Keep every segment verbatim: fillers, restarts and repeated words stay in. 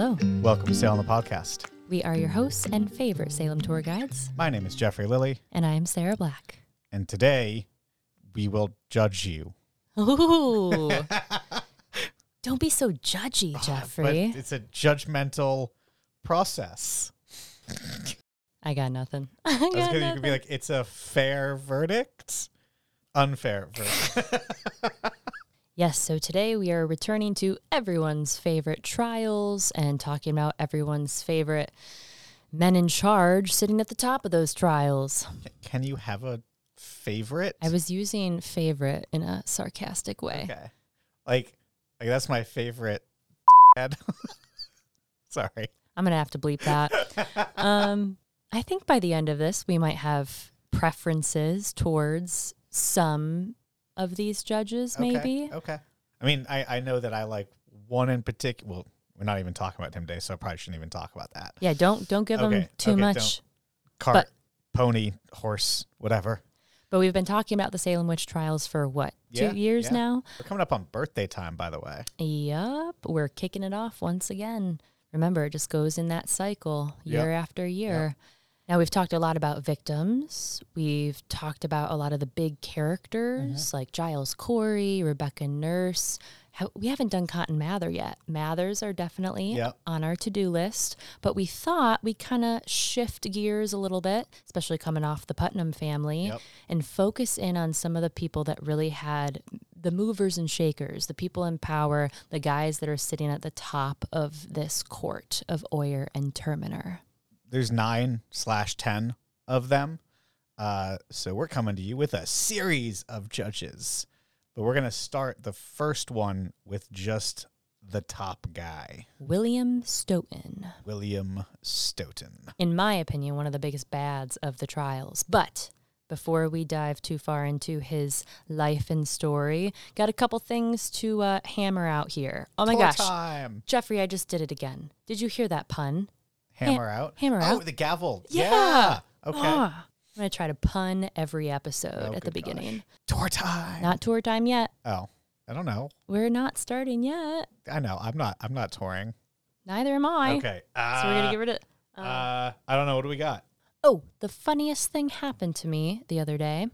Hello. Welcome to Salem the Podcast. We are your hosts and favorite Salem tour guides. My name is Jeffrey Lilly. And I am Sarah Black. And today, we will judge you. Ooh. Don't be so judgy, oh, Jeffrey. It's a judgmental process. I got nothing. I got I was nothing. You could be like, it's a fair verdict? Unfair verdict. Yes, so today we are returning to everyone's favorite trials and talking about everyone's favorite men in charge sitting at the top of those trials. Can you have a favorite? I was using favorite in a sarcastic way. Okay. Like, like that's my favorite. Sorry. I'm going to have to bleep that. um, I think by the end of this, we might have preferences towards some of these judges, okay, maybe. Okay. I mean, I, I know that I like one in particular. Well, we're not even talking about him today, so I probably shouldn't even talk about that. Yeah, don't don't give okay, him too okay, much. Cart, but, pony, horse, whatever. But we've been talking about the Salem Witch Trials for, what, yeah, two years yeah. now? We're coming up on birthday time, by the way. Yep. We're kicking it off once again. Remember, it just goes in that cycle year yep. after year. Yep. Now, we've talked a lot about victims. We've talked about a lot of the big characters mm-hmm. like Giles Corey, Rebecca Nurse. How, we haven't done Cotton Mather yet. Mathers are definitely yep. on our to-do list. But we thought we'd kind of shift gears a little bit, especially coming off the Putnam family, yep. and focus in on some of the people that really had the movers and shakers, the people in power, the guys that are sitting at the top of this court of Oyer and Terminer. There's nine slash ten of them. Uh, so we're coming to you with a series of judges. But we're going to start the first one with just the top guy. William Stoughton. William Stoughton. In my opinion, one of the biggest bads of the trials. But before we dive too far into his life and story, got a couple things to uh, hammer out here. Oh, my Tour gosh. Time. Jeffrey, I just did it again. Did you hear that pun? Hammer out? Hammer out. Oh, the gavel. Yeah. yeah. Okay. Oh, I'm going to try to pun every episode oh, at the beginning. Gosh. Tour time. Not tour time yet. Oh, I don't know. We're not starting yet. I know. I'm not I'm not touring. Neither am I. Okay. Uh, so we're going to get rid of uh, uh, I don't know. What do we got? Oh, the funniest thing happened to me the other day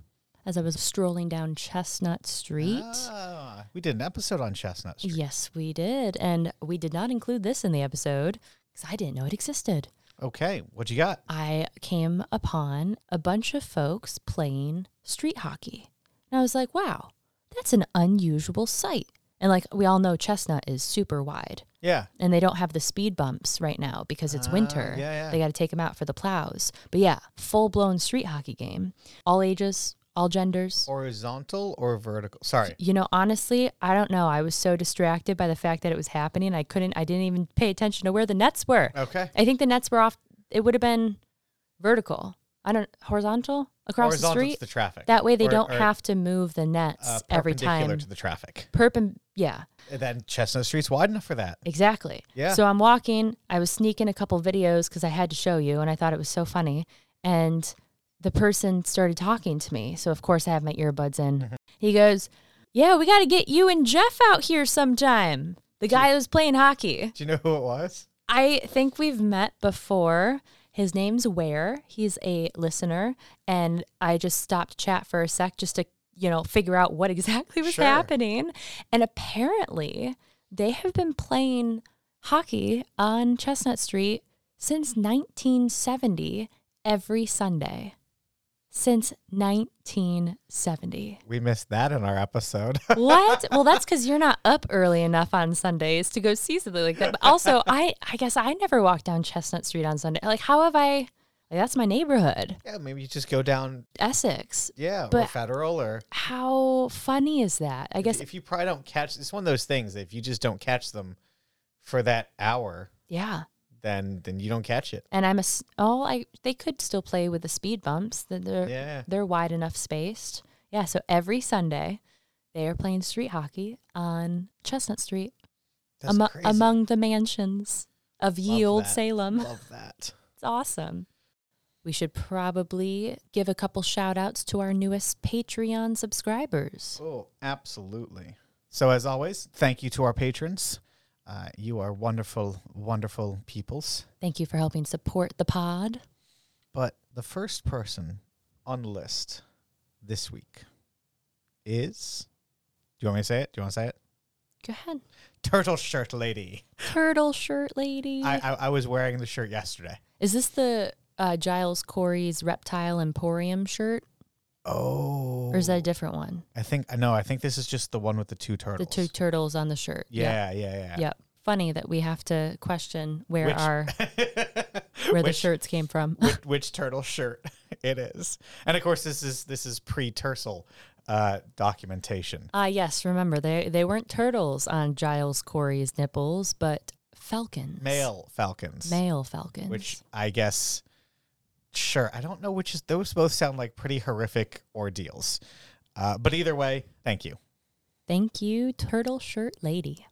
as I was strolling down Chestnut Street. Uh, we did an episode on Chestnut Street. Yes, we did. And we did not include this in the episode. I didn't know it existed. Okay, what you got? I came upon a bunch of folks playing street hockey. And I was like, wow, that's an unusual sight. And like we all know, Chestnut is super wide. Yeah. And they don't have the speed bumps right now because it's uh, winter. Yeah, yeah. They got to take them out for the plows. But yeah, full-blown street hockey game. All ages, all genders. Horizontal or vertical? Sorry. You know, honestly, I don't know. I was so distracted by the fact that it was happening. I couldn't, I didn't even pay attention to where the nets were. Okay. I think the nets were off. It would have been vertical. I don't, horizontal? Across horizontal the street? Horizontal to the traffic. That way they or, don't or, have to move the nets uh, every time. Perpendicular to the traffic. Perpen, yeah. And then Chestnut Street's wide enough for that. Exactly. Yeah. So I'm walking. I was sneaking a couple videos because I had to show you and I thought it was so funny. And the person started talking to me. So, of course, I have my earbuds in. Mm-hmm. He goes, yeah, we got to get you and Jeff out here sometime. The guy who's playing hockey. Do you know who it was? I think we've met before. His name's Ware. He's a listener. And I just stopped chat for a sec just to, you know, figure out what exactly was sure. happening. And apparently, they have been playing hockey on Chestnut Street since nineteen seventy every Sunday. Since nineteen seventy. We missed that in our episode. What? Well, that's because you're not up early enough on Sundays to go see something like that. But also, I, I guess I never walk down Chestnut Street on Sunday. Like, how have I? Like, that's my neighborhood. Yeah, maybe you just go down Essex. Yeah, or Federal or. How funny is that? I guess. If you probably don't catch, it's one of those things that if you just don't catch them for that hour. Yeah. Then, then you don't catch it. And I'm a oh, I they could still play with the speed bumps. They're yeah. they're wide enough spaced. Yeah. So every Sunday, they are playing street hockey on Chestnut Street, That's am- crazy. among the mansions of ye Love old that. Salem. Love that. It's awesome. We should probably give a couple shout outs to our newest Patreon subscribers. Oh, absolutely. So as always, thank you to our patrons. Uh, you are wonderful, wonderful peoples. Thank you for helping support the pod. But the first person on the list this week is... Do you want me to say it? Do you want to say it? Go ahead. Turtle Shirt Lady. Turtle Shirt Lady. I, I, I was wearing the shirt yesterday. Is this the uh, Giles Corey's Reptile Emporium shirt? Oh. Or is that a different one? I think, no, I think this is just the one with the two turtles. The two turtles on the shirt. Yeah, yep. yeah, yeah. Yep. Funny that we have to question where which, our, where which, the shirts came from. which, which turtle shirt it is. And of course, this is, this is pre-Tursal uh, documentation. Ah, uh, yes. Remember, they, they weren't turtles on Giles Corey's nipples, but falcons. Male falcons. Male falcons. Which I guess... Sure, I don't know which is, those both sound like pretty horrific ordeals. Uh, but either way, thank you. Thank you, Turtle Shirt Lady.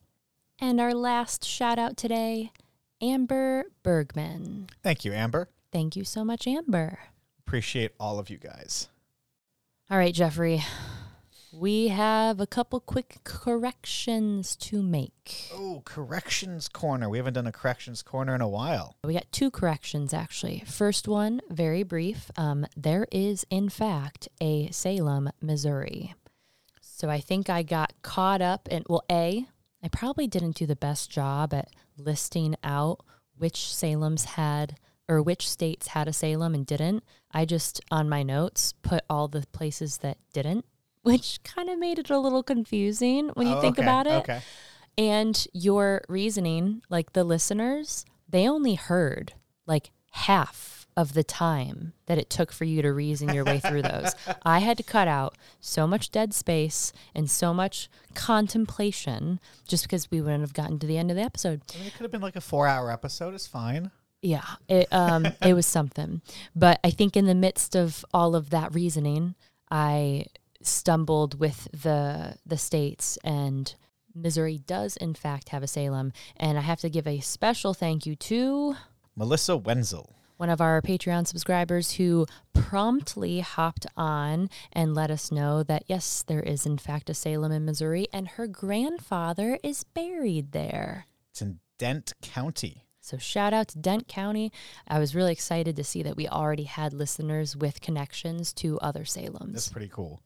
And our last shout out today, Amber Bergman. Thank you, Amber. Thank you so much, Amber. Appreciate all of you guys. All right, Jeffrey, we have a couple quick corrections to make. Oh, corrections corner. We haven't done a corrections corner in a while. We got two corrections, actually. First one, very brief. Um, there is, in fact, a Salem, Missouri. So I think I got caught up in, well, A, I probably didn't do the best job at listing out which Salems had, or which states had a Salem and didn't. I just, on my notes, put all the places that didn't, which kind of made it a little confusing when you oh, think okay. about it. Okay. And your reasoning, like the listeners, they only heard like half of the time that it took for you to reason your way through those. I had to cut out so much dead space and so much contemplation just because we wouldn't have gotten to the end of the episode. I mean, it could have been like a four-hour episode. It's fine. Yeah, it, um, it was something. But I think in the midst of all of that reasoning, I... stumbled with the the states, and Missouri does in fact have a Salem. And I have to give a special thank you to Melissa Wenzel, one of our Patreon subscribers, who promptly hopped on and let us know that yes, there is in fact a Salem in Missouri, and her grandfather is buried there. It's in Dent County. So shout out to Dent County. I was really excited to see that we already had listeners with connections to other Salems. That's pretty cool.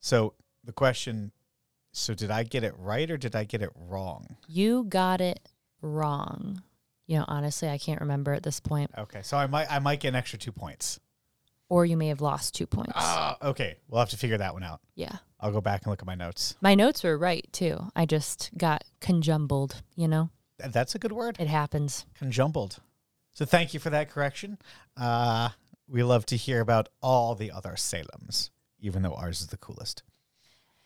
So the question, so did I get it right or did I get it wrong? You got it wrong. You know, honestly, I can't remember at this point. Okay, so I might I might get an extra two points. Or you may have lost two points. Uh, okay, we'll have to figure that one out. Yeah. I'll go back and look at my notes. My notes were right, too. I just got conjumbled, you know? That's a good word. It happens. Conjumbled. So thank you for that correction. Uh, we love to hear about all the other Salems, even though ours is the coolest.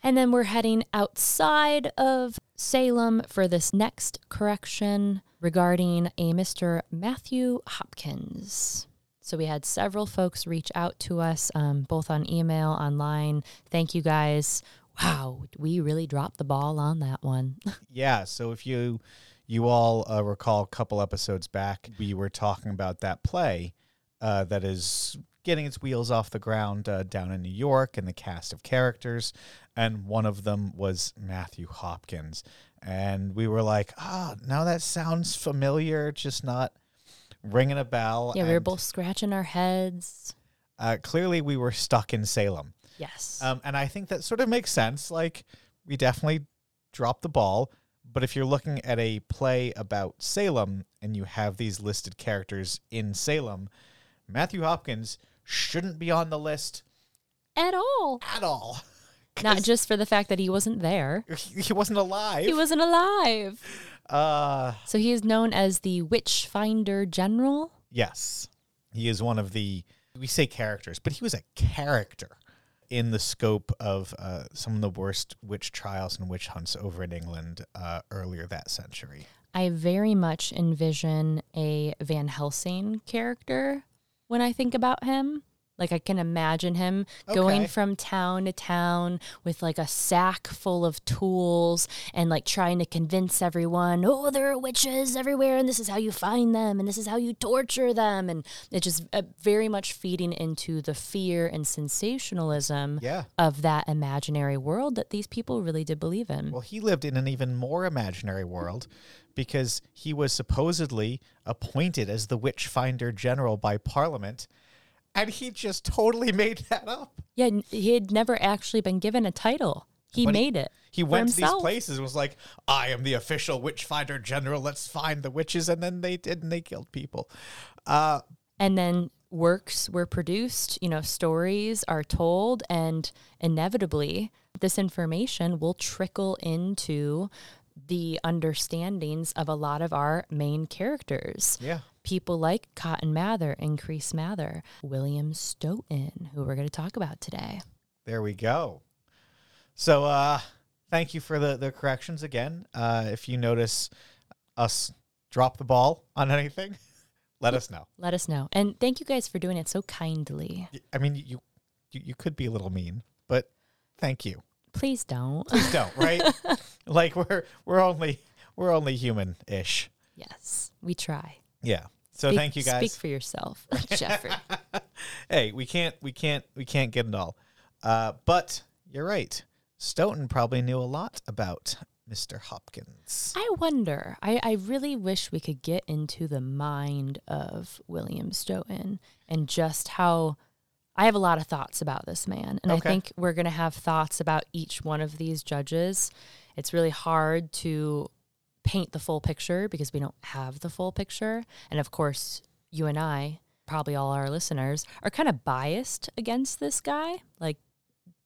And then we're heading outside of Salem for this next correction regarding a Mister Matthew Hopkins. So we had several folks reach out to us, um, both on email, online. Thank you, guys. Wow, we really dropped the ball on that one. Yeah, so if you you all uh, recall a couple episodes back, we were talking about that play uh, that is... getting its wheels off the ground uh, down in New York, and the cast of characters, and one of them was Matthew Hopkins. And we were like, ah, oh, now that sounds familiar, just not ringing a bell. Yeah, and we were both scratching our heads. Uh, clearly, we were stuck in Salem. Yes. Um, and I think that sort of makes sense. Like, we definitely dropped the ball, but if you're looking at a play about Salem, and you have these listed characters in Salem, Matthew Hopkins shouldn't be on the list at all. At all. Not just for the fact that he wasn't there. He wasn't alive. He wasn't alive. Uh, so he is known as the Witchfinder General? Yes. He is one of the, we say characters, but he was a character in the scope of uh, some of the worst witch trials and witch hunts over in England uh, earlier that century. I very much envision a Van Helsing character. When I think about him, like I can imagine him okay. going from town to town with like a sack full of tools and like trying to convince everyone, oh, there are witches everywhere and this is how you find them and this is how you torture them. And it's just uh, very much feeding into the fear and sensationalism yeah. of that imaginary world that these people really did believe in. Well, he lived in an even more imaginary world because he was supposedly appointed as the Witchfinder General by Parliament, and he just totally made that up. Yeah, he had never actually been given a title. He but made he, it. He went himself. to these places and was like, I am the official Witchfinder General. Let's find the witches. And then they did, and they killed people. Uh, and then works were produced, you know, stories are told, and inevitably this information will trickle into the understandings of a lot of our main characters. Yeah. People like Cotton Mather, Increase Mather, William Stoughton, who we're going to talk about today. There we go. So uh, thank you for the, the corrections again. Uh, if you notice us drop the ball on anything, let us know. Let us know. And thank you guys for doing it so kindly. I mean, you you, you could be a little mean, but thank you. Please don't. Please don't, right? Like we're we're only we're only human-ish. Yes, we try. Yeah. So speak, thank you guys. Speak for yourself, Jeffrey. Hey, we can't we can't we can't get it all. Uh, but you're right. Stoughton probably knew a lot about Mister Hopkins. I wonder. I, I really wish we could get into the mind of William Stoughton and just how I have a lot of thoughts about this man. And okay. I think we're going to have thoughts about each one of these judges. It's really hard to paint the full picture because we don't have the full picture. And of course, you and I, probably all our listeners, are kind of biased against this guy. Like,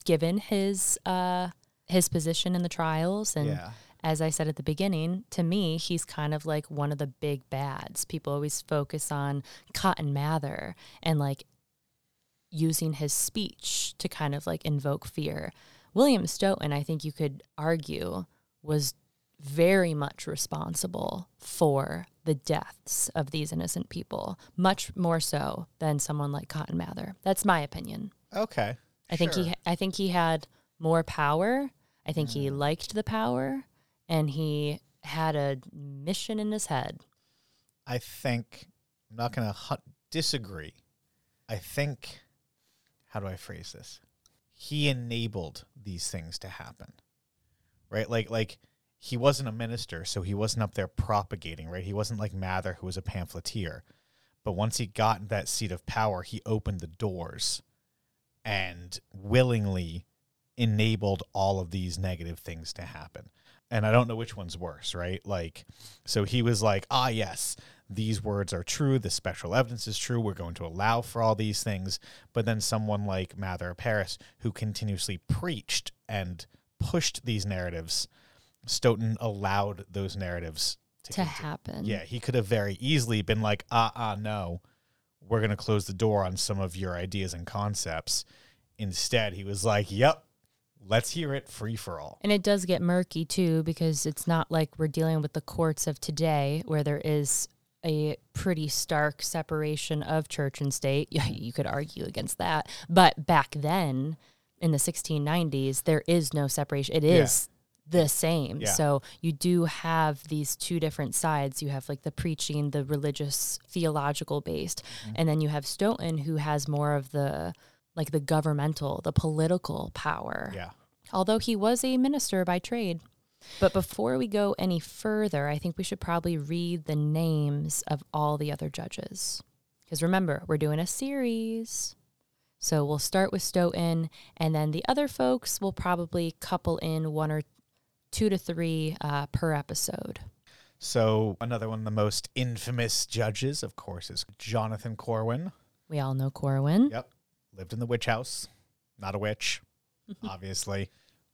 given his uh, his position in the trials. And yeah. as I said at the beginning, to me, he's kind of like one of the big bads. People always focus on Cotton Mather and like using his speech to kind of like invoke fear. William Stoughton, I think you could argue, was very much responsible for the deaths of these innocent people, much more so than someone like Cotton Mather. That's my opinion. Okay. I think sure. he I think he had more power. I think mm. he liked the power, and he had a mission in his head. I think I'm not going to hu- disagree. I think, how do I phrase this? He enabled these things to happen. Right? Like like he wasn't a minister, so he wasn't up there propagating, right? He wasn't like Mather, who was a pamphleteer. But once he got in that seat of power, he opened the doors and willingly enabled all of these negative things to happen. And I don't know which one's worse, right? Like, so he was like, ah, yes, these words are true. The special evidence is true. We're going to allow for all these things. But then someone like Mather of Paris, who continuously preached and pushed these narratives, Stoughton allowed those narratives to, to happen. Yeah, he could have very easily been like, ah, ah, no. We're going to close the door on some of your ideas and concepts. Instead, he was like, yep, let's hear it, free for all. And it does get murky, too, because it's not like we're dealing with the courts of today where there is a pretty stark separation of church and state. You could argue against that. But back then, in the sixteen nineties, there is no separation. It is yeah. the same. Yeah. So you do have these two different sides. You have like the preaching, the religious, theological based. Mm-hmm. And then you have Stoughton, who has more of the, like the governmental, the political power. Yeah. Although he was a minister by trade. But before we go any further, I think we should probably read the names of all the other judges. Because remember, we're doing a series. So we'll start with Stoughton, and then the other folks will probably couple in one or two Two to three uh, per episode. So another one of the most infamous judges, of course, is Jonathan Corwin. We all know Corwin. Yep. Lived in the witch house. Not a witch, obviously.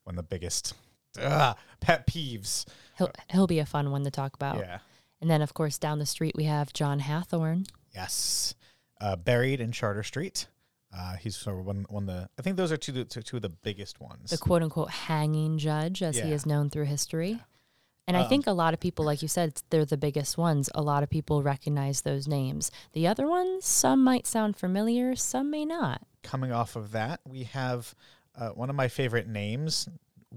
One of the biggest uh, pet peeves. He'll, he'll be a fun one to talk about. Yeah. And then, of course, down the street, we have John Hathorne. Yes. Uh, buried in Charter Street. Uh, he's sort of one, one of the, I think those are two, two, two of the biggest ones. The quote unquote hanging judge, as yeah. he is known through history. Yeah. And um, I think a lot of people, like you said, they're the biggest ones. A lot of people recognize those names. The other ones, some might sound familiar, some may not. Coming off of that, we have uh, one of my favorite names,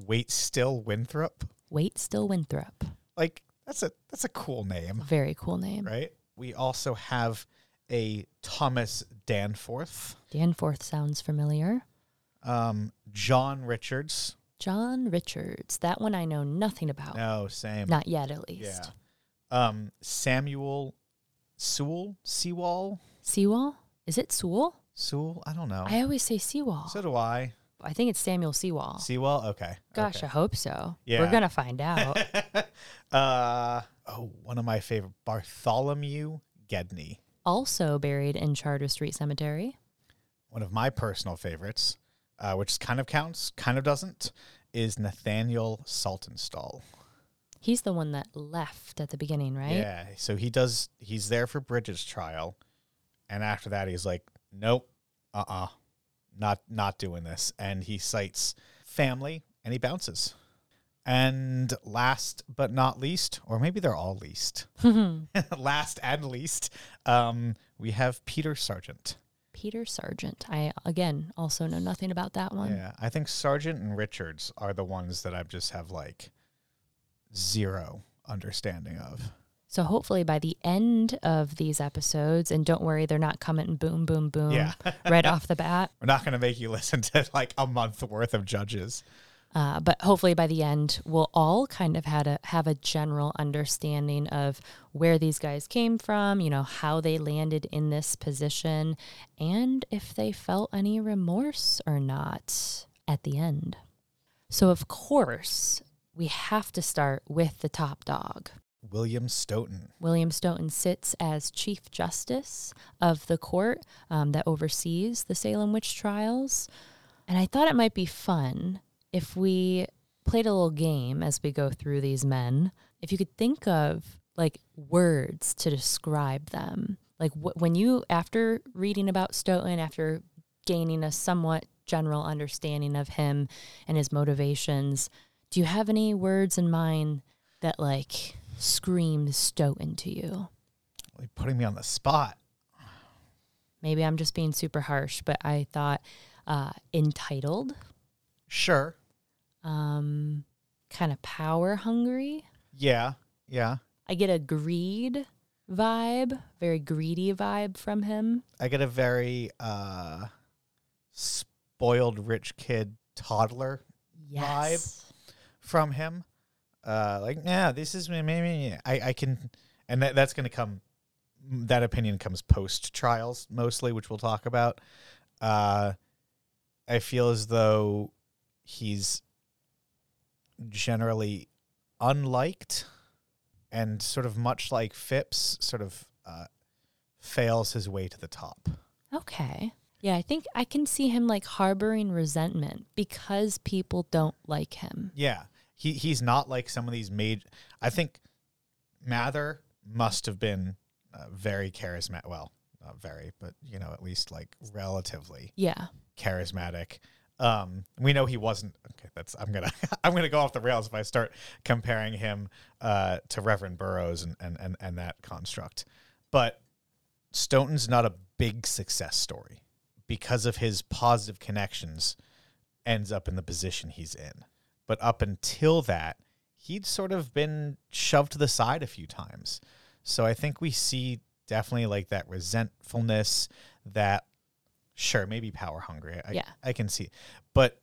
Waitstill Winthrop. Waitstill Winthrop. Like, that's a, that's a cool name. Very cool name. Right? We also have a Thomas Danforth. Danforth sounds familiar. Um, John Richards. John Richards. That one I know nothing about. No, same. Not yet, at least. Yeah. um, Samuel Sewall? Sewall? Sewall? Is it Sewall? Sewall? I don't know. I always say Sewall. So do I. I think it's Samuel Sewall. Sewall? Okay. Gosh, okay. I hope so. Yeah. We're going to find out. uh, oh, one of my favorite, Bartholomew Gedney. Also buried in Charter Street Cemetery. One of my personal favorites, uh, which kind of counts, kind of doesn't, is Nathaniel Saltonstall. He's the one that left at the beginning, right? Yeah. So he does, he's there for Bridget's trial. And after that, he's like, nope, uh-uh. Not not doing this. And he cites family, and he bounces. And last but not least, or maybe they're all least, last and least, um, we have Peter Sargent. Peter Sargent. I, again, also know nothing about that one. Yeah, I think Sargent and Richards are the ones that I just have, like, zero understanding of. So hopefully by the end of these episodes, and don't worry, they're not coming boom, boom, boom yeah. right off the bat. We're not going to make you listen to like a month worth of judges. Uh, but hopefully by the end, we'll all kind of had a, have a general understanding of where these guys came from, you know, how they landed in this position, and if they felt any remorse or not at the end. So of course, we have to start with the top dog. William Stoughton. William Stoughton sits as Chief Justice of the court um, that oversees the Salem Witch Trials. And I thought it might be fun if we played a little game as we go through these men. If you could think of, like, words to describe them. Like, wh- when you, after reading about Stoughton, after gaining a somewhat general understanding of him and his motivations, do you have any words in mind that, like... scream Stoughton to you? You're putting me on the spot. Maybe I'm just being super harsh, but I thought uh, entitled. Sure. Um, kind of power hungry. Yeah, yeah. I get a greed vibe, very greedy vibe from him. I get a very uh, spoiled rich kid toddler yes. vibe from him. Uh, like, yeah, this is maybe I, I can, and that, that's going to come, that opinion comes post trials mostly, which we'll talk about. Uh, I feel as though he's generally unliked and sort of much like Phipps sort of, uh, fails his way to the top. Okay. Yeah, I think I can see him like harboring resentment because people don't like him. Yeah. He he's not like some of these major. I think Mather must have been uh, very charismatic. Well, not very, but you know, at least like relatively. Yeah. Charismatic. Um, we know he wasn't. Okay, that's. I'm gonna. I'm gonna go off the rails if I start comparing him uh, to Reverend Burroughs and, and and and that construct. But Stoughton's not a big success story because of his positive connections. Ends up in the position he's in. But up until that, he'd sort of been shoved to the side a few times. So I think we see definitely like that resentfulness that, sure, maybe power hungry. I, yeah. I can see. But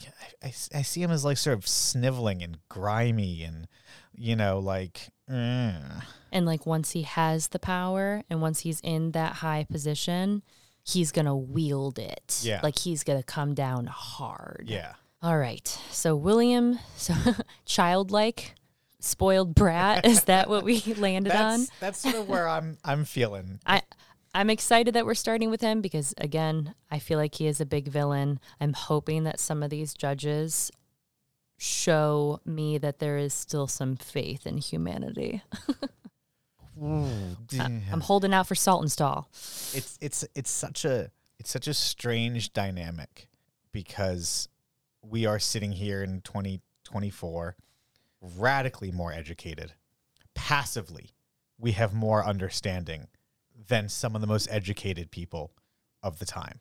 I, I, I see him as like sort of sniveling and grimy and, you know, like. Mm. And like once he has the power and once he's in that high position, he's going to wield it. Yeah. Like he's going to come down hard. Yeah. All right, so William, so childlike, spoiled brat, is that what we landed that's, on? That's sort of where I'm I'm feeling. I, I'm excited that we're starting with him because, again, I feel like he is a big villain. I'm hoping that some of these judges show me that there is still some faith in humanity. Ooh, I, I'm holding out for Saltonstall. It's it's it's such a it's such a strange dynamic because... we are sitting here in twenty twenty-four, radically more educated. Passively, we have more understanding than some of the most educated people of the time.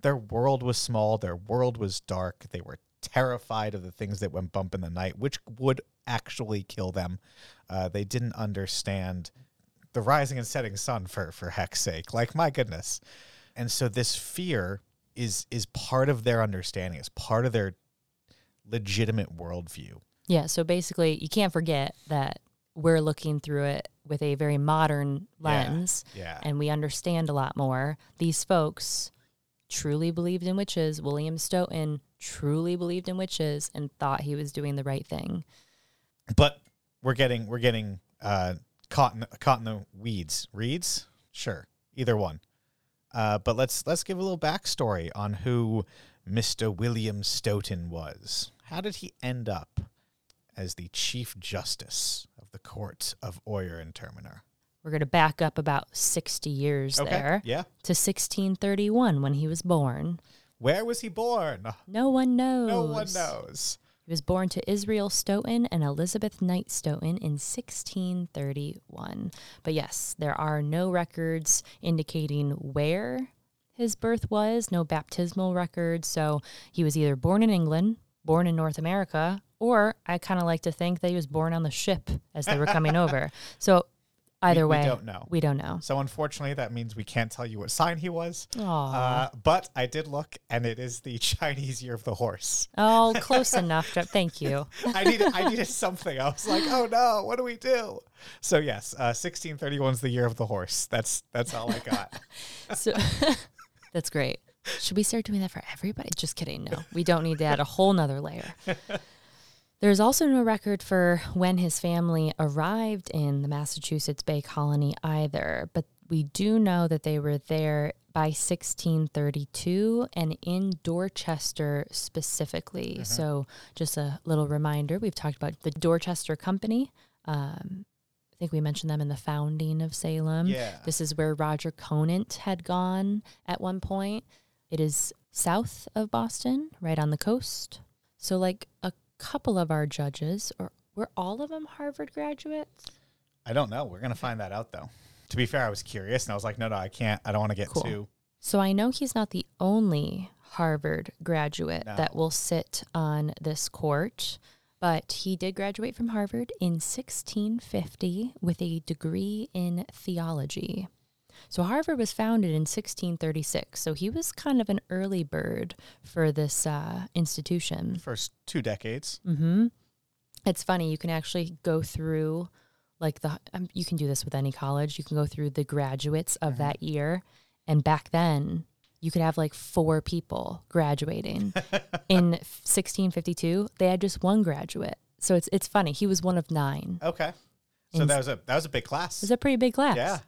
Their world was small. Their world was dark. They were terrified of the things that went bump in the night, which would actually kill them. Uh, they didn't understand the rising and setting sun, for, for heck's sake. Like, my goodness. And so this fear is is part of their understanding. It's part of their legitimate worldview. Yeah, so basically you can't forget that we're looking through it with a very modern lens, yeah, yeah. and we understand a lot more. These folks truly believed in witches. William Stoughton truly believed in witches and thought he was doing the right thing. But we're getting we're getting uh, caught in caught in the weeds. Reeds, sure, either one. Uh, but let's let's give a little backstory on who Mister William Stoughton was. How did he end up as the Chief Justice of the Court of Oyer and Terminer? We're going to back up about sixty years okay. there yeah. to sixteen thirty-one when he was born. Where was he born? No one knows. No one knows. He was born to Israel Stoughton and Elizabeth Knight Stoughton in sixteen thirty-one. But yes, there are no records indicating where his birth was, no baptismal records. So he was either born in England, born in North America, or I kind of like to think that he was born on the ship as they were coming over. So either we, way, we don't know. We don't know. So unfortunately, that means we can't tell you what sign he was. Uh, but I did look, and it is the Chinese year of the horse. Oh, close enough. To, thank you. I needed, I needed something. I was like, oh no, what do we do? So yes, uh, sixteen thirty-one is the year of the horse. That's that's all I got. So that's great. Should we start doing that for everybody? Just kidding. No, we don't need to add a whole nother layer. There's also no record for when his family arrived in the Massachusetts Bay Colony either, but we do know that they were there by sixteen thirty-two and in Dorchester specifically. Mm-hmm. So just a little reminder, we've talked about the Dorchester Company. Um, I think we mentioned them in the founding of Salem. Yeah. This is where Roger Conant had gone at one point. It is south of Boston, right on the coast. So like a couple of our judges, or were all of them Harvard graduates? I don't know. We're going to find that out, though. To be fair, I was curious, and I was like, no, no, I can't. I don't want to get cool. too. So I know he's not the only Harvard graduate no. that will sit on this court, but he did graduate from Harvard in sixteen fifty with a degree in theology. So Harvard was founded in sixteen thirty-six, so he was kind of an early bird for this uh, institution. First two decades. Mm-hmm. It's funny, you can actually go through, like, the um, you can do this with any college. You can go through the graduates of mm-hmm. that year, and back then, you could have, like, four people graduating. In sixteen fifty-two, they had just one graduate. So it's it's funny. He was one of nine. Okay. So in, that was a that was a big class. It was a pretty big class. Yeah.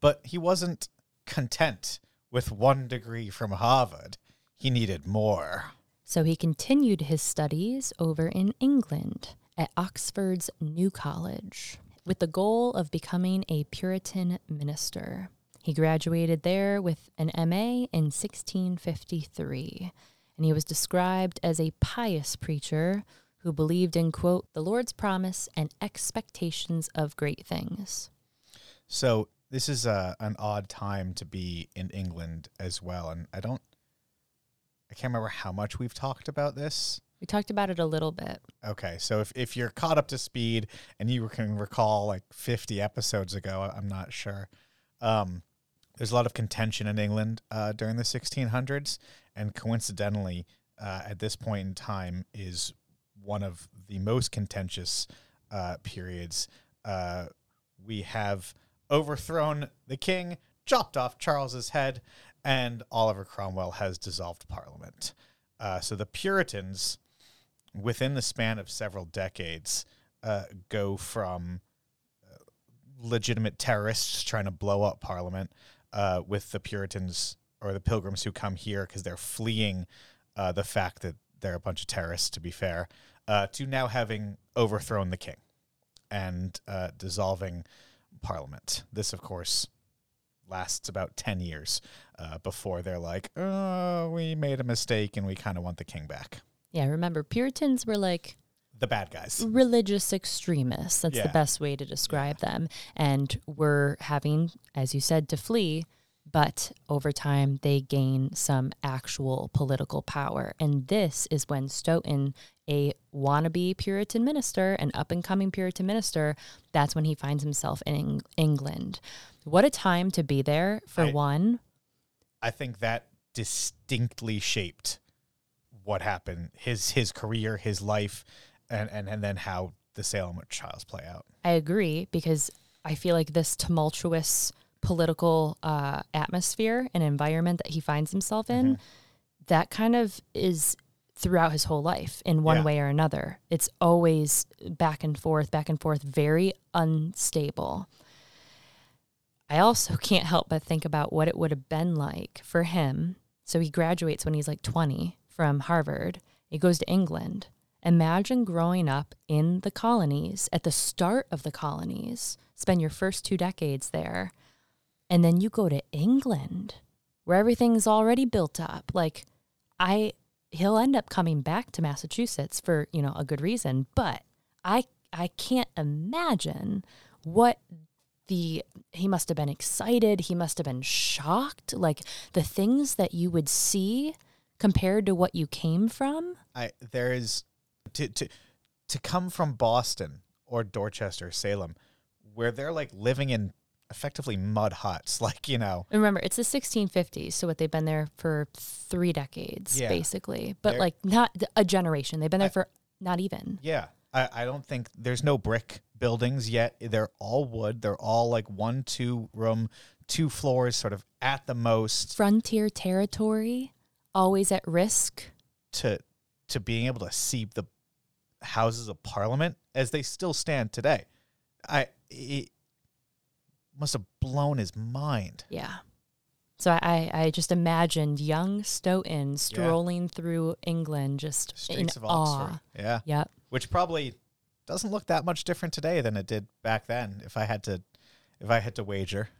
But he wasn't content with one degree from Harvard. He needed more. So he continued his studies over in England at Oxford's New College with the goal of becoming a Puritan minister. He graduated there with an M A in sixteen fifty-three, and he was described as a pious preacher who believed in, quote, the Lord's promise and expectations of great things. So this is a, an odd time to be in England as well, and I don't, I can't remember how much we've talked about this. We talked about it a little bit. Okay, so if, if you're caught up to speed and you can recall like fifty episodes ago, I'm not sure. Um, there's a lot of contention in England uh, during the sixteen hundreds, and coincidentally, uh, at this point in time, is one of the most contentious uh, periods. Uh, we have overthrown the king, chopped off Charles's head, and Oliver Cromwell has dissolved Parliament. Uh, so the Puritans, within the span of several decades, uh, go from legitimate terrorists trying to blow up Parliament uh, with the Puritans or the Pilgrims who come here because they're fleeing uh, the fact that they're a bunch of terrorists, to be fair, uh, to now having overthrown the king and uh, dissolving Parliament. This, of course, lasts about ten years uh, before they're like, oh, we made a mistake and we kind of want the king back. Yeah, remember, Puritans were like the bad guys. Religious extremists. That's yeah. the best way to describe yeah. them. And were having, as you said, to flee, but over time they gain some actual political power. And this is when Stoughton, a wannabe Puritan minister, an up-and-coming Puritan minister, that's when he finds himself in Eng- England. What a time to be there, for I, one. I think that distinctly shaped what happened, his his career, his life, and, and, and then how the Salem Witch Trials play out. I agree, because I feel like this tumultuous political uh, atmosphere and environment that he finds himself in, mm-hmm. that kind of is throughout his whole life in one yeah. way or another. It's always back and forth, back and forth, very unstable. I also can't help but think about what it would have been like for him. So he graduates when he's like twenty from Harvard. He goes to England. Imagine growing up in the colonies, at the start of the colonies, spend your first two decades there, and then you go to England where everything's already built up. Like, I, he'll end up coming back to Massachusetts for, you know, a good reason, but I, I can't imagine what the, he must have been excited. He must have been shocked. Like, the things that you would see compared to what you came from. I, there is, To, to to come from Boston or Dorchester, Salem, where they're like living in effectively mud huts, like, you know. Remember, it's the sixteen fifties, so what, they've been there for three decades, yeah. basically. But they're, like, not a generation. They've been there I, for not even. Yeah. I, I don't think, there's no brick buildings yet. They're all wood. They're all like one, two room, two floors, sort of at the most. Frontier territory, always at risk. To, to being able to see the Houses of Parliament as they still stand today. I it must have blown his mind. Yeah. So I, I just imagined young Stoughton strolling yeah. through England, just streets in of Oxford. Awe. Yeah. Yep. Which probably doesn't look that much different today than it did back then, if I had to if I had to wager.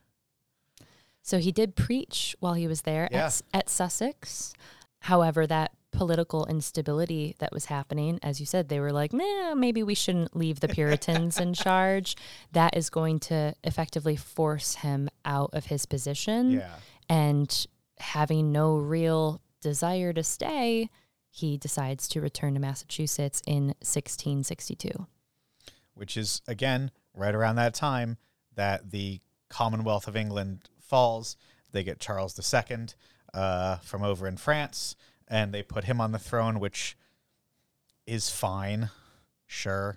So he did preach while he was there yeah. at, at Sussex. However, that political instability that was happening, as you said, they were like, nah, maybe we shouldn't leave the Puritans in charge. That is going to effectively force him out of his position. Yeah. And having no real desire to stay, he decides to return to Massachusetts in sixteen sixty-two. Which is, again, right around that time that the Commonwealth of England falls. They get Charles the Second uh, from over in France. And they put him on the throne, which is fine, sure.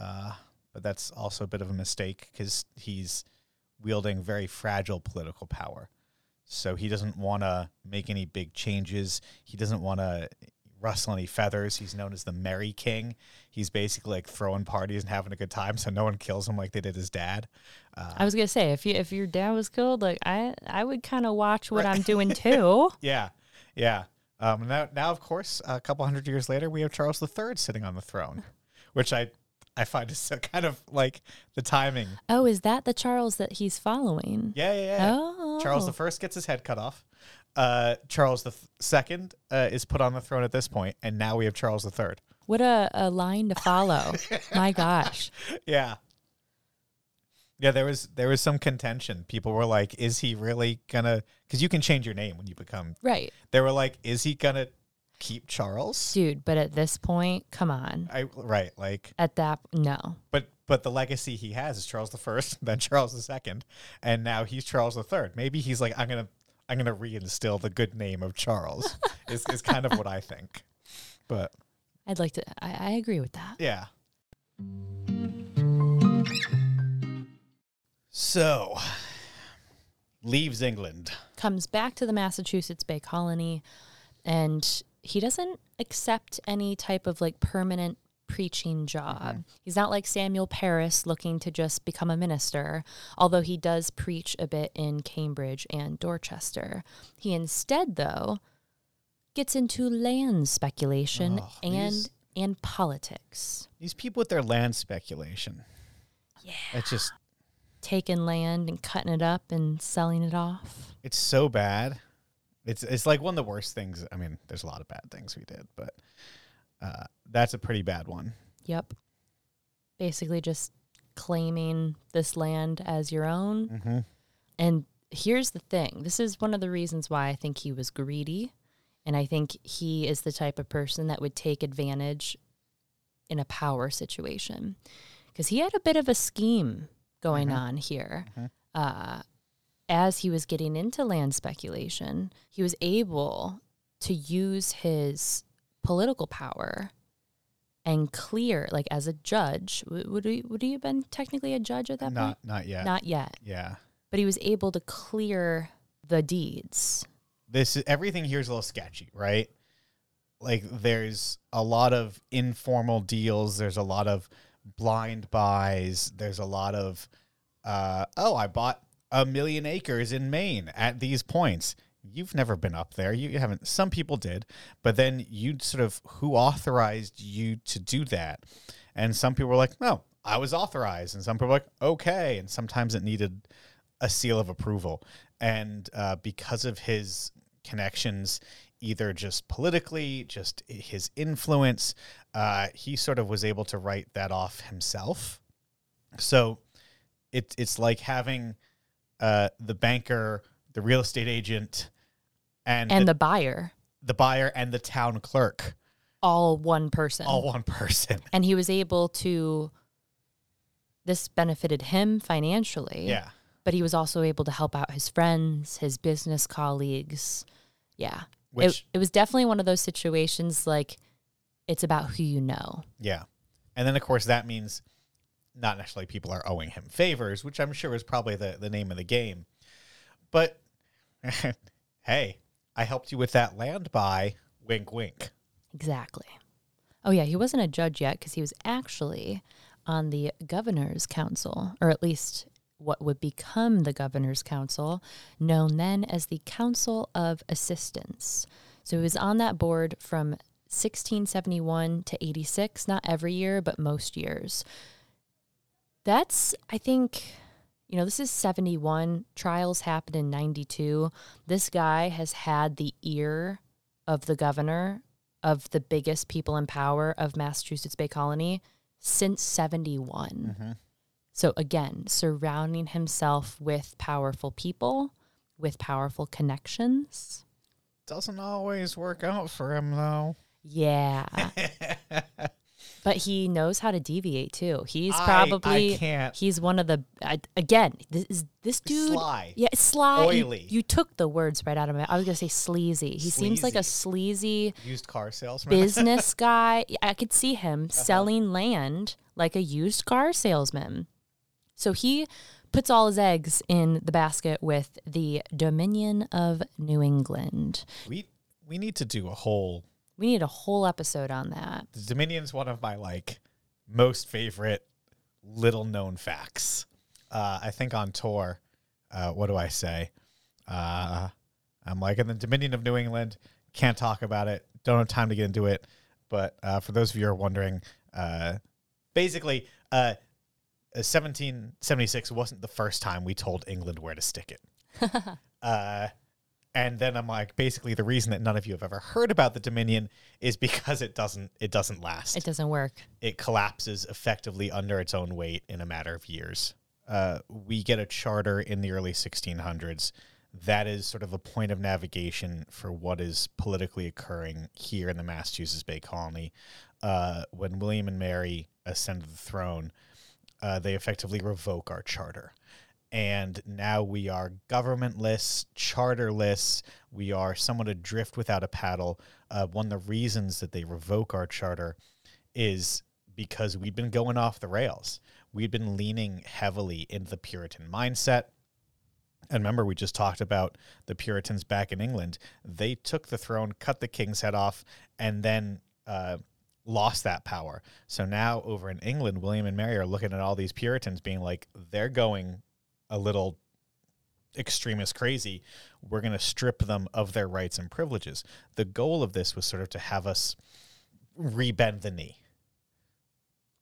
Uh, but that's also a bit of a mistake because he's wielding very fragile political power. So he doesn't want to make any big changes. He doesn't want to rustle any feathers. He's known as the Merry King. He's basically like throwing parties and having a good time, so no one kills him like they did his dad. Uh, I was going to say, if you, if your dad was killed, like I, I would kind of watch what right. I'm doing too. yeah, yeah. Um, now, now, of course, a couple hundred years later, we have Charles the Third sitting on the throne, which I, I find is so kind of like the timing. Oh, is that the Charles that he's following? Yeah, yeah, yeah. Oh. Charles the First gets his head cut off. Uh, Charles the Second uh, is put on the throne at this point, and now we have Charles the Third. What a, a line to follow. My gosh. Yeah. Yeah, there was there was some contention. People were like, is he really going to... Because you can change your name when you become... Right. They were like, is he going to keep Charles? Dude, but at this point, come on. I, right, like... At that... No. But but the legacy he has is Charles the First, then Charles the Second, and now he's Charles the Third. Maybe he's like, I'm going to I'm gonna reinstill the good name of Charles, is, is kind of what I think. But... I'd like to... I, I agree with that. Yeah. So, leaves England. Comes back to the Massachusetts Bay Colony, and he doesn't accept any type of, like, permanent preaching job. Mm-hmm. He's not like Samuel Parris looking to just become a minister, although he does preach a bit in Cambridge and Dorchester. He instead, though, gets into land speculation oh, and these, and politics. These people with their land speculation. Yeah. It's just... taking land and cutting it up and selling it off. It's so bad. It's it's like one of the worst things. I mean, there's a lot of bad things we did, but uh, that's a pretty bad one. Yep. Basically just claiming this land as your own. Mm-hmm. And here's the thing. This is one of the reasons why I think he was greedy. And I think he is the type of person that would take advantage in a power situation. Because he had a bit of a scheme going mm-hmm. on here. Mm-hmm. Uh, as he was getting into land speculation, he was able to use his political power and clear, like as a judge, would he, would he have been technically a judge at that not, point? Not yet. Not yet. Yeah. But he was able to clear the deeds. This is, everything here is a little sketchy, right? Like there's a lot of informal deals. There's a lot of blind buys. There's a lot of, uh, oh, I bought a million acres in Maine at these points. You've never been up there. You, you haven't. Some people did, but then you sort of, who authorized you to do that? And some people were like, no, I was authorized. And some people were like, okay. And sometimes it needed a seal of approval. And uh, because of his connections, either just politically, just his influence, uh, he sort of was able to write that off himself. So it, it's like having uh, the banker, the real estate agent, and, and the, the buyer, the buyer and the town clerk, all one person, all one person. And he was able to, this benefited him financially. Yeah. But he was also able to help out his friends, his business colleagues. Yeah. Which, it, it was definitely one of those situations like it's about who you know. Yeah. And then, of course, that means not necessarily people are owing him favors, which I'm sure is probably the, the name of the game. But, hey, I helped you with that land buy, wink, wink. Exactly. Oh, yeah, he wasn't a judge yet because he was actually on the governor's council, or at least what would become the Governor's Council, known then as the Council of Assistants. So he was on that board from sixteen seventy-one to eighty-six, not every year, but most years. That's, I think, you know, this is seventy-one. Trials happened in ninety-two. This guy has had the ear of the governor, of the biggest people in power of Massachusetts Bay Colony since seventy-one. Mm-hmm. So again, surrounding himself with powerful people, with powerful connections. Doesn't always work out for him, though. Yeah. But he knows how to deviate, too. He's I, probably... I can't. He's one of the... I, again, this, this dude... Sly. Yeah, sly. Oily. You, you took the words right out of my... I was going to say sleazy. He sleazy. seems like a sleazy... Used car salesman. Business guy. I could see him uh-huh. selling land like a used car salesman. So he puts all his eggs in the basket with the Dominion of New England. We we need to do a whole... We need a whole episode on that. The Dominion's one of my, like, most favorite little-known facts. Uh, I think on tour, uh, what do I say? Uh, I'm like, in the Dominion of New England, can't talk about it, don't have time to get into it. But uh, for those of you who are wondering, uh, basically, uh, seventeen seventy-six wasn't the first time we told England where to stick it. uh And then I'm like, basically the reason that none of you have ever heard about the Dominion is because it doesn't it doesn't last. It doesn't work. It collapses effectively under its own weight in a matter of years. Uh, we get a charter in the early sixteen hundreds. That is sort of a point of navigation for what is politically occurring here in the Massachusetts Bay Colony. Uh, when William and Mary ascend the throne, uh, they effectively revoke our charter. And now we are governmentless, charterless. We are somewhat adrift without a paddle. Uh, one of the reasons that they revoke our charter is because we'd been going off the rails. We'd been leaning heavily into the Puritan mindset. And remember, we just talked about the Puritans back in England. They took the throne, cut the king's head off, and then uh, lost that power. So now over in England, William and Mary are looking at all these Puritans being like, they're going a little extremist crazy, we're going to strip them of their rights and privileges. The goal of this was sort of to have us rebend the knee.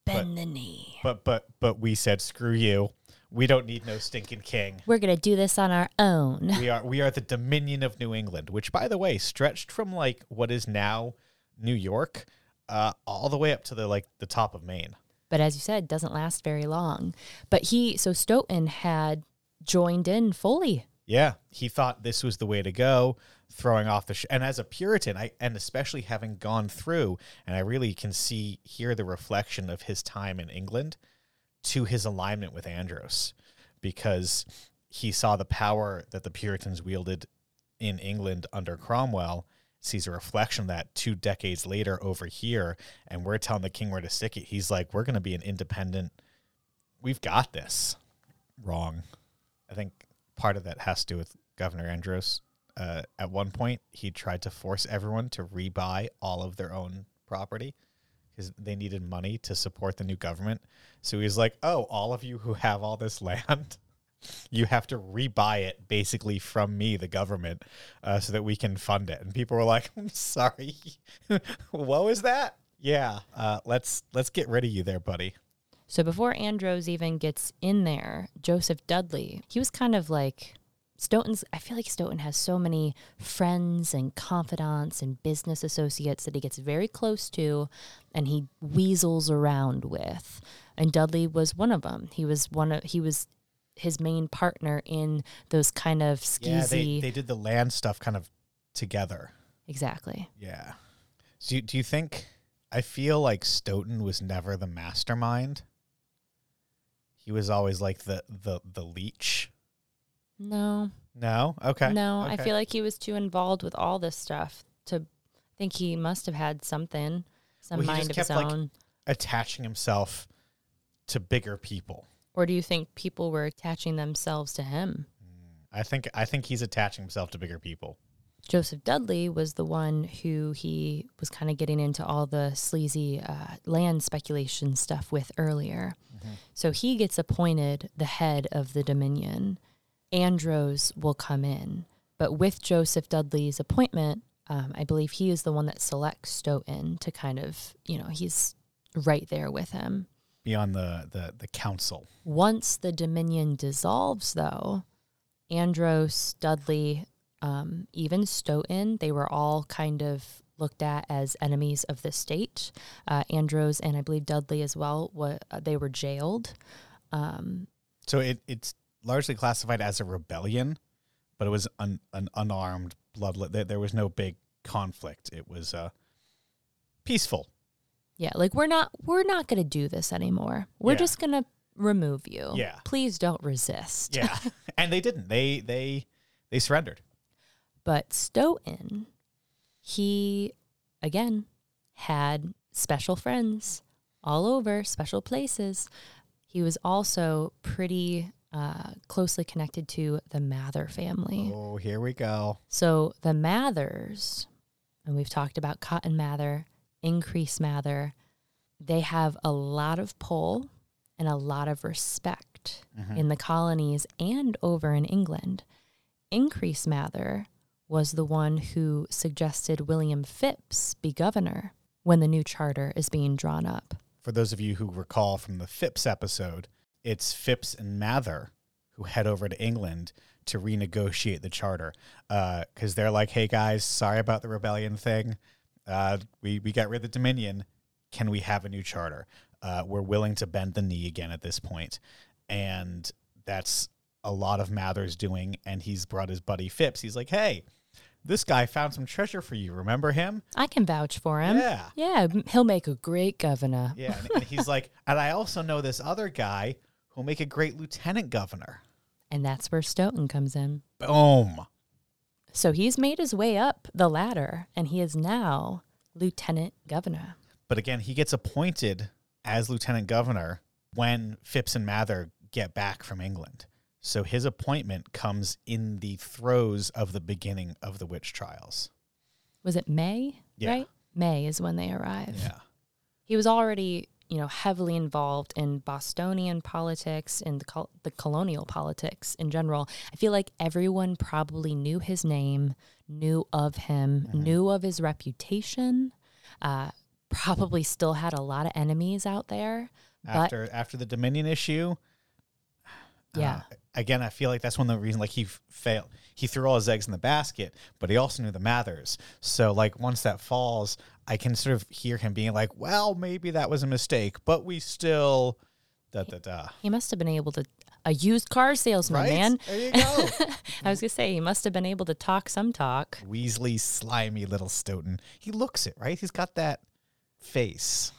Bend but, the knee. But but but we said, screw you. We don't need no stinking king. We're going to do this on our own. We are we are the Dominion of New England, which, by the way, stretched from like what is now New York uh, all the way up to the like the top of Maine. But as you said, doesn't last very long. But he, so Stoughton had joined in fully. Yeah, he thought this was the way to go, throwing off the, sh- and as a Puritan, I and especially having gone through, and I really can see here the reflection of his time in England to his alignment with Andros, because he saw the power that the Puritans wielded in England under Cromwell. sees a reflection of that two decades later over here, and we're telling the king where to stick it. He's like, we're going to be an independent. We've got this. Wrong. I think part of that has to do with Governor Andros. Uh, at one point, he tried to force everyone to rebuy all of their own property because they needed money to support the new government. So he was like, oh, all of you who have all this land, you have to rebuy it basically from me, the government, uh, so that we can fund it. And people were like, I'm sorry. What was that? Yeah, uh, let's let's get rid of you there, buddy. So before Andros even gets in there, Joseph Dudley, he was kind of like... Stoughton's, I feel like Stoughton has so many friends and confidants and business associates that he gets very close to and he weasels around with. And Dudley was one of them. He was one of, he was his main partner in those kind of skeezy. Yeah, they, they did the land stuff kind of together. Exactly. Yeah. So do you think, I feel like Stoughton was never the mastermind. He was always like the, the, the leech. No. No? Okay. No, okay. I feel like he was too involved with all this stuff to think he must have had something, some well, mind of his own. He just kept, like, attaching himself to bigger people. Or do you think people were attaching themselves to him? I think I think he's attaching himself to bigger people. Joseph Dudley was the one who he was kind of getting into all the sleazy uh, land speculation stuff with earlier. Mm-hmm. So he gets appointed the head of the Dominion. Andros will come in, but with Joseph Dudley's appointment, um, I believe he is the one that selects Stoughton to kind of, you know, he's right there with him. Be on the, the, the council. Once the Dominion dissolves, though, Andros, Dudley, um, even Stoughton, they were all kind of looked at as enemies of the state. Uh, Andros and I believe Dudley as well, what, they were jailed. Um, so it, it's largely classified as a rebellion, but it was un, an unarmed bloodlet. There, there was no big conflict. It was uh, peaceful. Yeah, like we're not we're not going to do this anymore. We're yeah. just going to remove you. Yeah. Please don't resist. Yeah. And they didn't. They they they surrendered. But Stoughton, he again had special friends all over, special places. He was also pretty Uh, closely connected to the Mather family. Oh, here we go. So the Mathers, and we've talked about Cotton Mather, Increase Mather, they have a lot of pull and a lot of respect mm-hmm. in the colonies and over in England. Increase Mather was the one who suggested William Phipps be governor when the new charter is being drawn up. For those of you who recall from the Phipps episode, it's Phipps and Mather who head over to England to renegotiate the charter because uh, they're like, hey, guys, sorry about the rebellion thing. Uh, we, we got rid of the Dominion. Can we have a new charter? Uh, we're willing to bend the knee again at this point. And that's a lot of Mather's doing, and he's brought his buddy Phipps. He's like, hey, this guy found some treasure for you. Remember him? I can vouch for him. Yeah. Yeah, he'll make a great governor. Yeah, and, and he's like, and I also know this other guy We'll make a great lieutenant governor. And that's where Stoughton comes in. Boom. So he's made his way up the ladder, and he is now lieutenant governor. But again, he gets appointed as lieutenant governor when Phipps and Mather get back from England. So his appointment comes in the throes of the beginning of the witch trials. Was it May? Yeah. Right? May is when they arrive. Yeah. He was already... you know, heavily involved in Bostonian politics and the, col- the colonial politics in general. I feel like everyone probably knew his name, knew of him, mm-hmm. knew of his reputation, uh, probably still had a lot of enemies out there. After after the Dominion issue, yeah. Uh, again, I feel like that's one of the reasons, like, he f- failed. He threw all his eggs in the basket, but he also knew the Mathers. So, like, once that falls, I can sort of hear him being like, well, maybe that was a mistake, but we still, da-da-da. He must have been able to, a used car salesman, right? Man. There you go. I was going to say, he must have been able to talk some talk. Weasley, slimy little Stoughton. He looks it, right? He's got that face.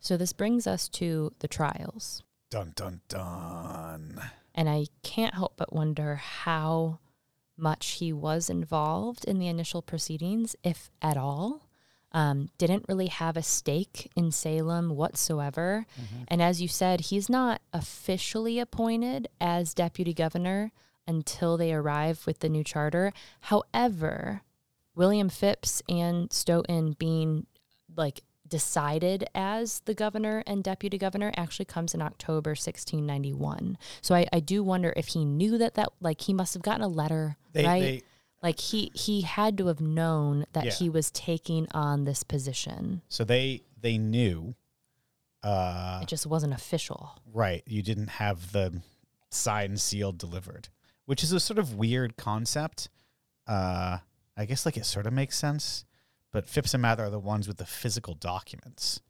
So this brings us to the trials. Dun, dun, dun. And I can't help but wonder how much he was involved in the initial proceedings, if at all. Um, didn't really have a stake in Salem whatsoever. Mm-hmm. And as you said, he's not officially appointed as deputy governor until they arrive with the new charter. However, William Phipps and Stoughton being like decided as the governor and deputy governor actually comes in October sixteen ninety-one. So I, I do wonder if he knew that, that like he must have gotten a letter, they, right? They, Like, he, he had to have known that yeah. he was taking on this position. So they they knew. Uh, it just wasn't official. Right. You didn't have the signed, sealed, delivered, which is a sort of weird concept. Uh, I guess, like, it sort of makes sense. But Phipps and Mather are the ones with the physical documents.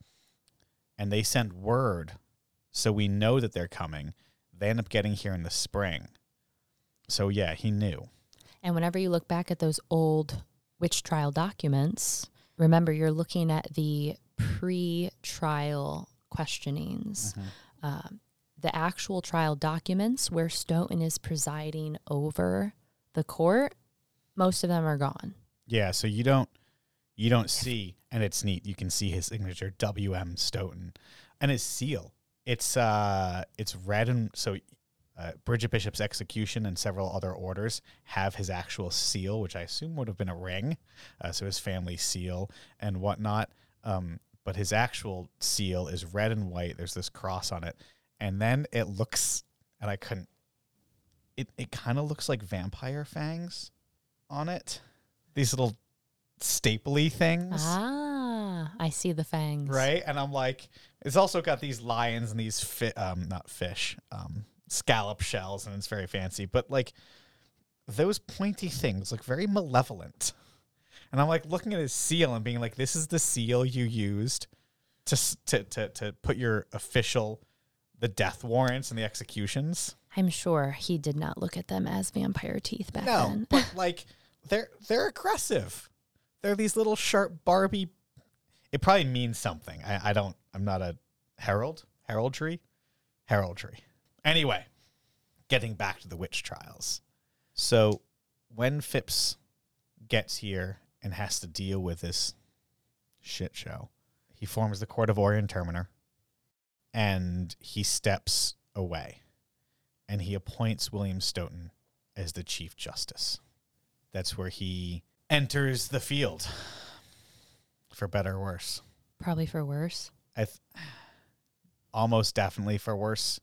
And they sent word, so we know that they're coming. They end up getting here in the spring. So, yeah, he knew. And whenever you look back at those old witch trial documents, remember you're looking at the pre-trial questionings. Mm-hmm. Um, the actual trial documents where Stoughton is presiding over the court, most of them are gone. Yeah, so you don't you don't see, and it's neat, you can see his signature, W M Stoughton, and his seal. It's uh, it's red, and so... Uh, Bridget Bishop's execution and several other orders have his actual seal, which I assume would have been a ring, uh, so his family seal and whatnot. Um, but his actual seal is red and white. There's this cross on it, and then it looks, and I couldn't. It it kind of looks like vampire fangs on it. These little stapley things. Ah, I see the fangs. Right, and I'm like, it's also got these lions and these fi- um not fish um. scallop shells, and it's very fancy, but like those pointy things look very malevolent. And I'm like looking at his seal and being like, this is the seal you used to to to, to put your official the death warrants and the executions. I'm sure he did not look at them as vampire teeth back no, then. No, but like they're they're aggressive. They're these little sharp Barbie. It probably means something. I, I don't I'm not a herald, heraldry, heraldry. Anyway, getting back to the witch trials. So when Phipps gets here and has to deal with this shit show, he forms the Court of Oyer and Terminer, and he steps away, and he appoints William Stoughton as the Chief Justice. That's where he enters the field, for better or worse. Probably for worse. I th- almost definitely for worse.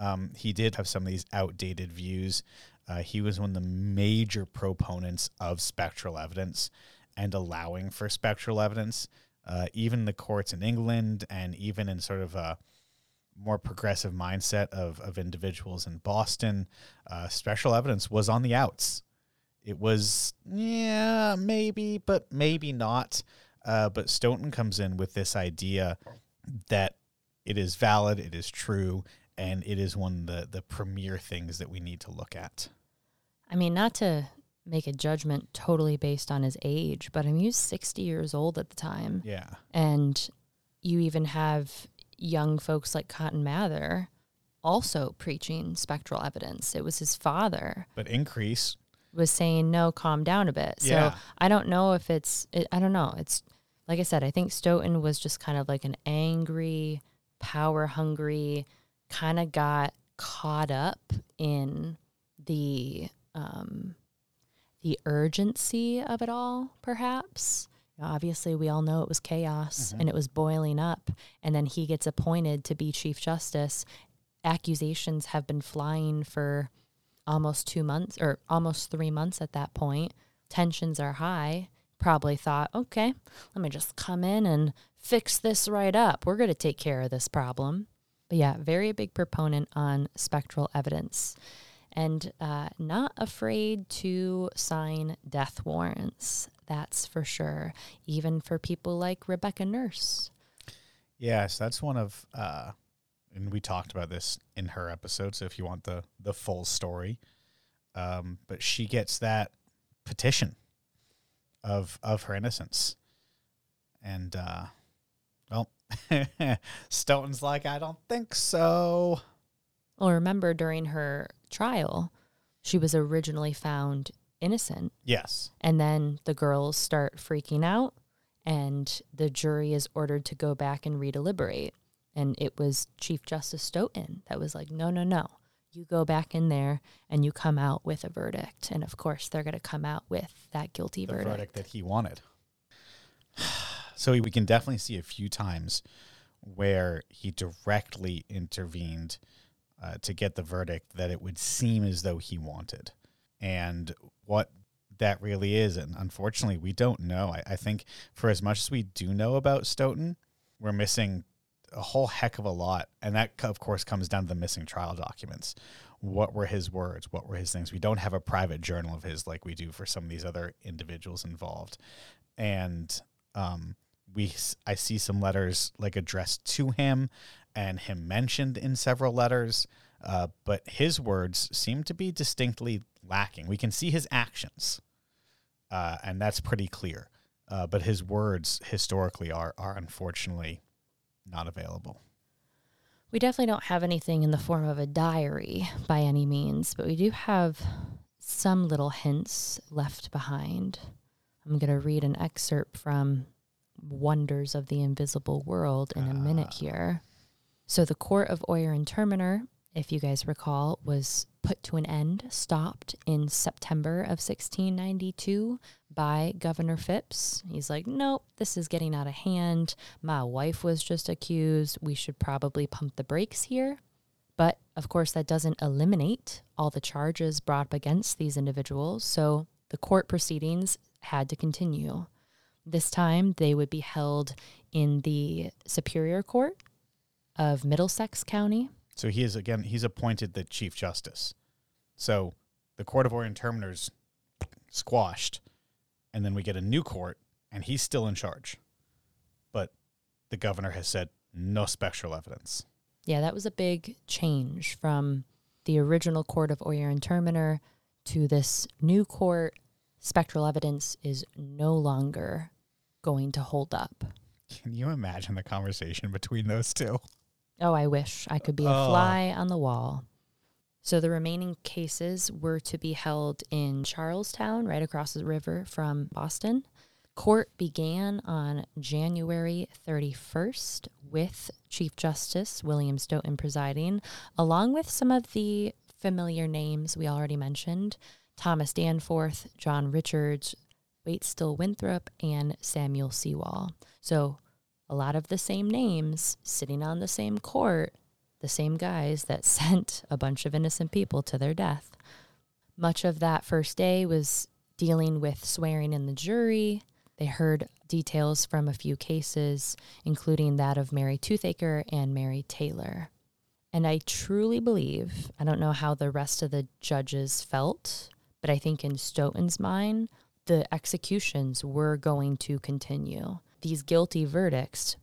Um, he did have some of these outdated views. Uh, he was one of the major proponents of spectral evidence and allowing for spectral evidence. Uh, even the courts in England, and even in sort of a more progressive mindset of, of individuals in Boston, uh, spectral evidence was on the outs. It was, yeah, maybe, but maybe not. Uh, but Stoughton comes in with this idea that it is valid, it is true, and it is one of the, the premier things that we need to look at. I mean, not to make a judgment totally based on his age, but I mean, he was sixty years old at the time. Yeah. And you even have young folks like Cotton Mather also preaching spectral evidence. It was his father. But Increase was saying, no, calm down a bit. Yeah. So I don't know if it's, it, I don't know. It's, like I said, I think Stoughton was just kind of like an angry, power-hungry, kind of got caught up in the um, the urgency of it all, perhaps. Obviously, we all know it was chaos, mm-hmm. and it was boiling up, and then he gets appointed to be Chief Justice. Accusations have been flying for almost two months, or almost three months at that point. Tensions are high. Probably thought, okay, let me just come in and fix this right up. We're going to take care of this problem. But yeah, very big proponent on spectral evidence, and uh, not afraid to sign death warrants. That's for sure. Even for people like Rebecca Nurse. Yes, that's one of, uh, and we talked about this in her episode. So if you want the the full story, um, but she gets that petition of of her innocence, and uh, well. Stoughton's like, I don't think so. Well, remember during her trial, she was originally found innocent. Yes. And then the girls start freaking out, and the jury is ordered to go back and redeliberate. And it was Chief Justice Stoughton that was like, no, no, no. You go back in there and you come out with a verdict. And, of course, they're going to come out with that guilty verdict. The verdict that he wanted. So we can definitely see a few times where he directly intervened uh, to get the verdict that it would seem as though he wanted. And what that really is, and unfortunately, we don't know. I, I think for as much as we do know about Stoughton, we're missing a whole heck of a lot. And that, of course, comes down to the missing trial documents. What were his words? What were his things? We don't have a private journal of his like we do for some of these other individuals involved. And um, we, I see some letters like addressed to him and him mentioned in several letters. Uh, but his words seem to be distinctly lacking. We can see his actions, uh, and that's pretty clear. Uh, but his words historically are, are unfortunately not available. We definitely don't have anything in the form of a diary by any means, but we do have some little hints left behind. I'm going to read an excerpt from Wonders of the Invisible World in a minute here. So the Court of Oyer and Terminer, if you guys recall, was put to an end, stopped in September of sixteen ninety-two by Governor Phipps. He's like, nope, this is getting out of hand. My wife was just accused. We should probably pump the brakes here. But, of course, that doesn't eliminate all the charges brought up against these individuals, so the court proceedings had to continue. This time, they would be held in the Superior Court of Middlesex County. So he is, again, he's appointed the Chief Justice. So the Court of Oyer and Terminer's squashed, and then we get a new court, and he's still in charge. But the governor has said no spectral evidence. Yeah, that was a big change from the original Court of Oyer and Terminer to this new court. Spectral evidence is no longer going to hold up. Can you imagine the conversation between those two? Oh, I wish I could be a fly on the wall. So the remaining cases were to be held in Charlestown, right across the river from Boston. Court began on January thirty-first with Chief Justice William Stoughton presiding, along with some of the familiar names we already mentioned: Thomas Danforth, John Richards, Waitstill Winthrop, and Samuel Sewall. So a lot of the same names sitting on the same court, the same guys that sent a bunch of innocent people to their death. Much of that first day was dealing with swearing in the jury. They heard details from a few cases, including that of Mary Toothaker and Mary Taylor. And I truly believe, I don't know how the rest of the judges felt, but I think in Stoughton's mind, the executions were going to continue. These guilty verdicts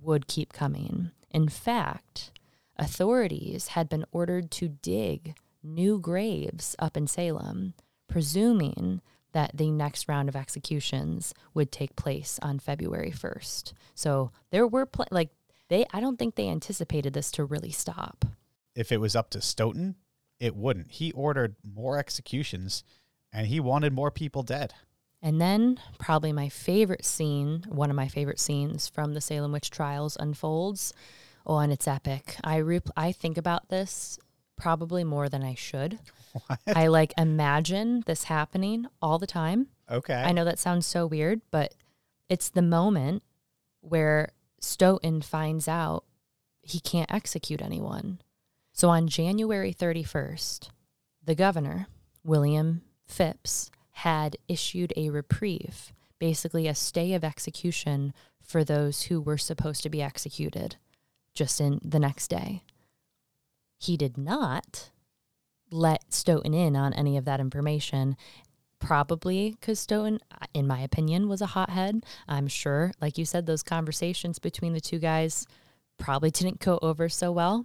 would keep coming. In fact, authorities had been ordered to dig new graves up in Salem, presuming that the next round of executions would take place on February first. So there were, pl- like, they, I don't think they anticipated this to really stop. If it was up to Stoughton, it wouldn't. He ordered more executions, and he wanted more people dead. And then probably my favorite scene, one of my favorite scenes from the Salem Witch Trials unfolds. Oh, and it's epic. I re- I think about this probably more than I should. What? I like imagine this happening all the time. Okay. I know that sounds so weird, but it's the moment where Stoughton finds out he can't execute anyone. So on January thirty-first, the governor, William Phipps, had issued a reprieve, basically a stay of execution for those who were supposed to be executed just in the next day. He did not let Stoughton in on any of that information, probably because Stoughton, in my opinion, was a hothead. I'm sure, like you said, those conversations between the two guys probably didn't go over so well.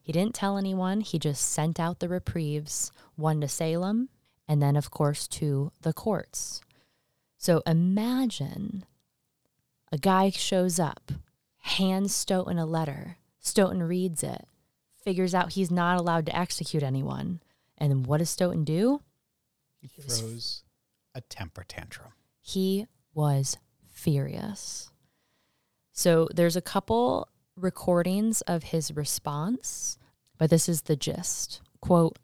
He didn't tell anyone. He just sent out the reprieves, one to Salem, and then, of course, to the courts. So imagine a guy shows up, hands Stoughton a letter. Stoughton reads it, figures out he's not allowed to execute anyone, And what does Stoughton do? He, he throws was, a temper tantrum. He was furious. So there's a couple recordings of his response, but this is the gist. Quote,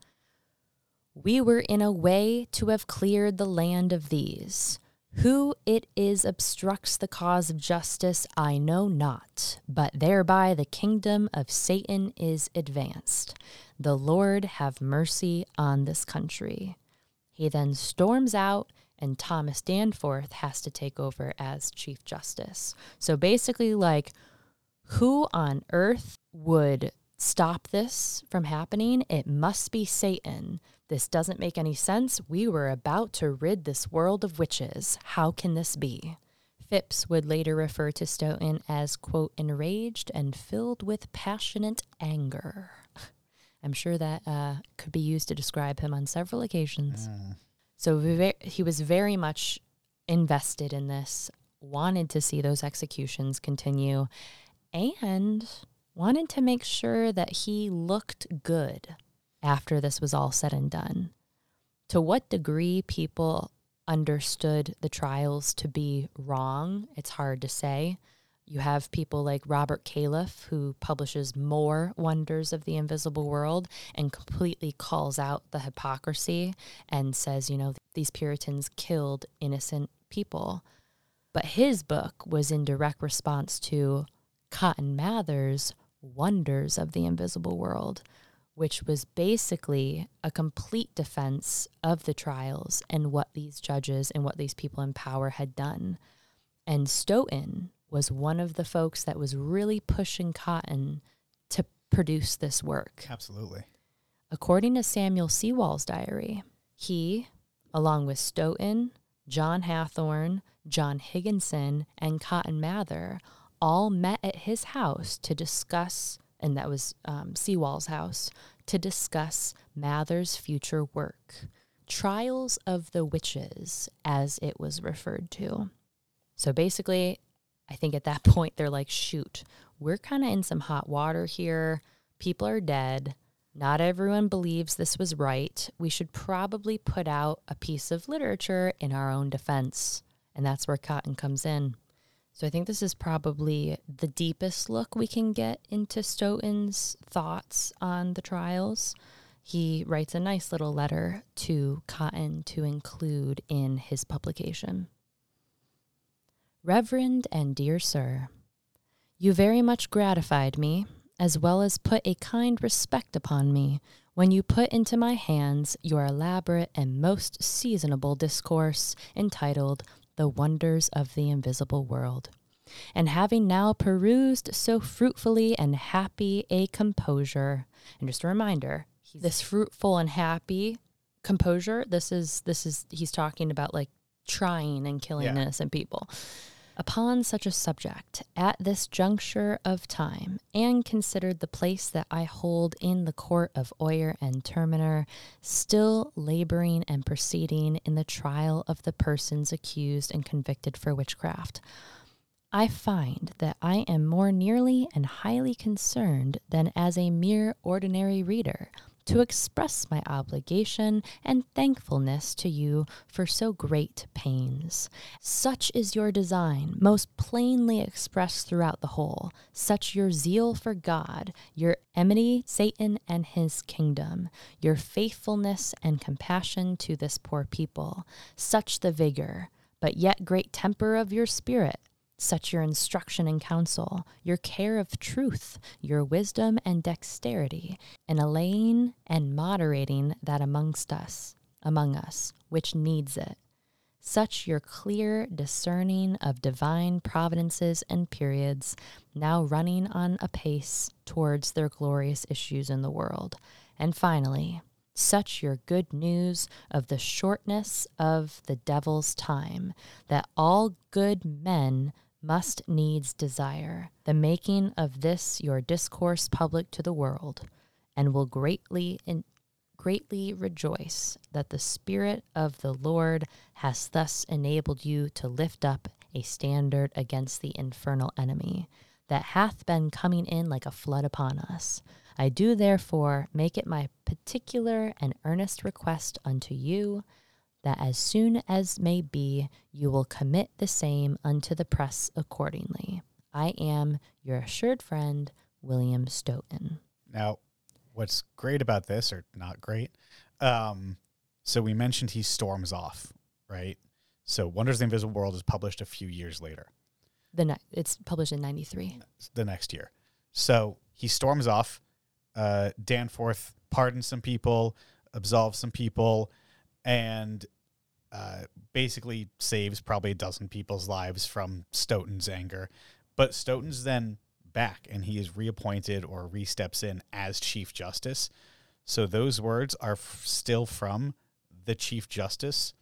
"We were in a way to have cleared the land of these. Who it is obstructs the cause of justice, I know not, but thereby the kingdom of Satan is advanced. The Lord have mercy on this country." He then storms out, and Thomas Danforth has to take over as Chief Justice. So basically, like, who on earth would stop this from happening? It must be Satan. This doesn't make any sense. We were about to rid this world of witches. How can this be? Phipps would later refer to Stoughton as, quote, "enraged and filled with passionate anger." I'm sure that uh, could be used to describe him on several occasions. Uh. So ve- he was very much invested in this, wanted to see those executions continue, and wanted to make sure that he looked good after this was all said and done. To what degree people understood the trials to be wrong, it's hard to say. You have people like Robert Califf, who publishes more Wonders of the Invisible World and completely calls out the hypocrisy and says, you know, these Puritans killed innocent people. But his book was in direct response to Cotton Mather's Wonders of the Invisible World, which was basically a complete defense of the trials and what these judges and what these people in power had done. And Stoughton was one of the folks that was really pushing Cotton to produce this work. Absolutely. According to Samuel Sewall's diary, he, along with Stoughton, John Hathorne, John Higginson, and Cotton Mather, all met at his house to discuss, and that was um, Sewall's house, to discuss Mather's future work, Trials of the Witches, as it was referred to. So basically, I think at that point, they're like, shoot, we're kind of in some hot water here. People are dead. Not everyone believes this was right. We should probably put out a piece of literature in our own defense. And that's where Cotton comes in. So I think this is probably the deepest look we can get into Stoughton's thoughts on the trials. He writes a nice little letter to Cotton to include in his publication. "Reverend and dear sir, you very much gratified me, as well as put a kind respect upon me, when you put into my hands your elaborate and most seasonable discourse entitled The Wonders of the Invisible World. And having now perused so fruitfully and happy a composure," and just a reminder, this fruitful and happy composure, this is, this is, he's talking about like trying and killing yeah. innocent people, "upon such a subject at this juncture of time, and considered the place that I hold in the Court of Oyer and Terminer, still laboring and proceeding in the trial of the persons accused and convicted for witchcraft, I find that I am more nearly and highly concerned than as a mere ordinary reader to express my obligation and thankfulness to you for so great pains. Such is your design, most plainly expressed throughout the whole, such your zeal for God, your enmity, Satan and his kingdom, your faithfulness and compassion to this poor people, such the vigor, but yet great temper of your spirit, such your instruction and counsel, your care of truth, your wisdom and dexterity, in allaying and moderating that amongst us, among us, which needs it. Such your clear discerning of divine providences and periods, now running on apace towards their glorious issues in the world. And finally, such your good news of the shortness of the devil's time, that all good men must needs desire the making of this your discourse public to the world, and will greatly in, greatly rejoice that the Spirit of the Lord has thus enabled you to lift up a standard against the infernal enemy that hath been coming in like a flood upon us. I do therefore make it my particular and earnest request unto you, that as soon as may be you will commit the same unto the press accordingly. I am your assured friend, William Stoughton. Now, what's great about this, or not great, um, so we mentioned he storms off, right? So Wonders of the Invisible World is published a few years later. The ne- It's published in ninety-three. The next year. So he storms off. Uh, Danforth pardons some people, absolves some people, and uh, basically saves probably a dozen people's lives from Stoughton's anger. But Stoughton's then back, and he is reappointed or re-steps in as Chief Justice. So those words are f- still from the Chief Justice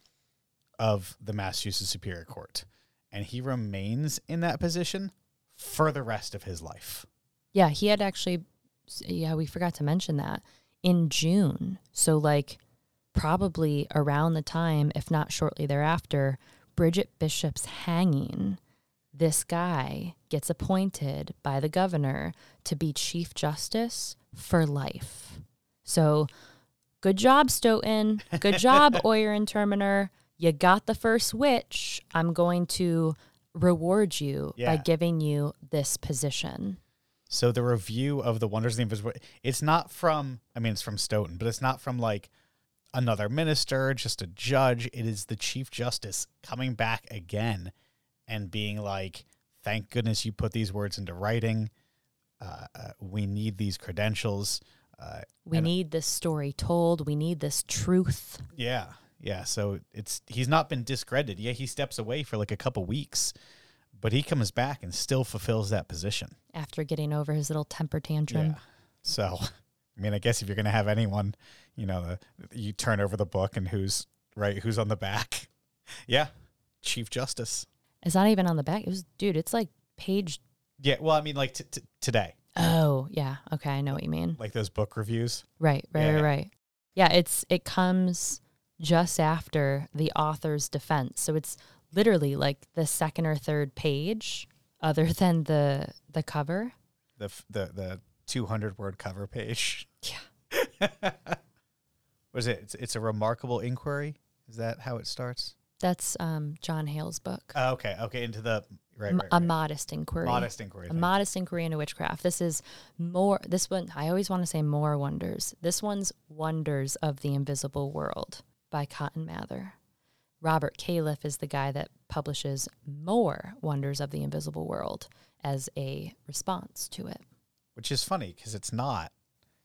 of the Massachusetts Superior Court. And he remains in that position for the rest of his life. Yeah, he had actually, yeah, we forgot to mention that, in June. So, like, probably around the time, if not shortly thereafter, Bridget Bishop's hanging, this guy gets appointed by the governor to be Chief Justice for life. So, good job, Stoughton. Good job, Oyer and Terminer. You got the first witch. I'm going to reward you yeah. by giving you this position. So the review of the Wonders of the Invisible, it's not from, I mean, it's from Stoughton, but it's not from like another minister, just a judge. It is the Chief Justice coming back again and being like, thank goodness you put these words into writing. Uh, uh, we need these credentials. Uh, we need this story told. We need this truth. Yeah. Yeah, so it's he's not been discredited. Yeah, he steps away for like a couple weeks, but he comes back and still fulfills that position. After getting over his little temper tantrum. Yeah. So, I mean, I guess if you're going to have anyone, you know, you turn over the book and who's right, who's on the back. Yeah, Chief Justice. It's not even on the back. It was, dude, it's like page. Yeah, well, I mean, like t- t- today. Oh, yeah. Okay, I know what you mean. Like those book reviews. Right, right, yeah. right, right. Yeah, it's it comes just after the author's defense. So it's literally like the second or third page other than the the cover. The the the two hundred word cover page. Yeah. What is it? It's, it's a Remarkable Inquiry. Is that how it starts? That's um, John Hale's book. Oh, okay. Okay. Into the, right, right, right. A Modest Inquiry. Modest Inquiry. A Modest Inquiry into Witchcraft. This is more, this one, I always want to say more wonders. This one's Wonders of the Invisible World, by Cotton Mather. Robert Califf is the guy that publishes more Wonders of the Invisible World as a response to it. Which is funny because it's not,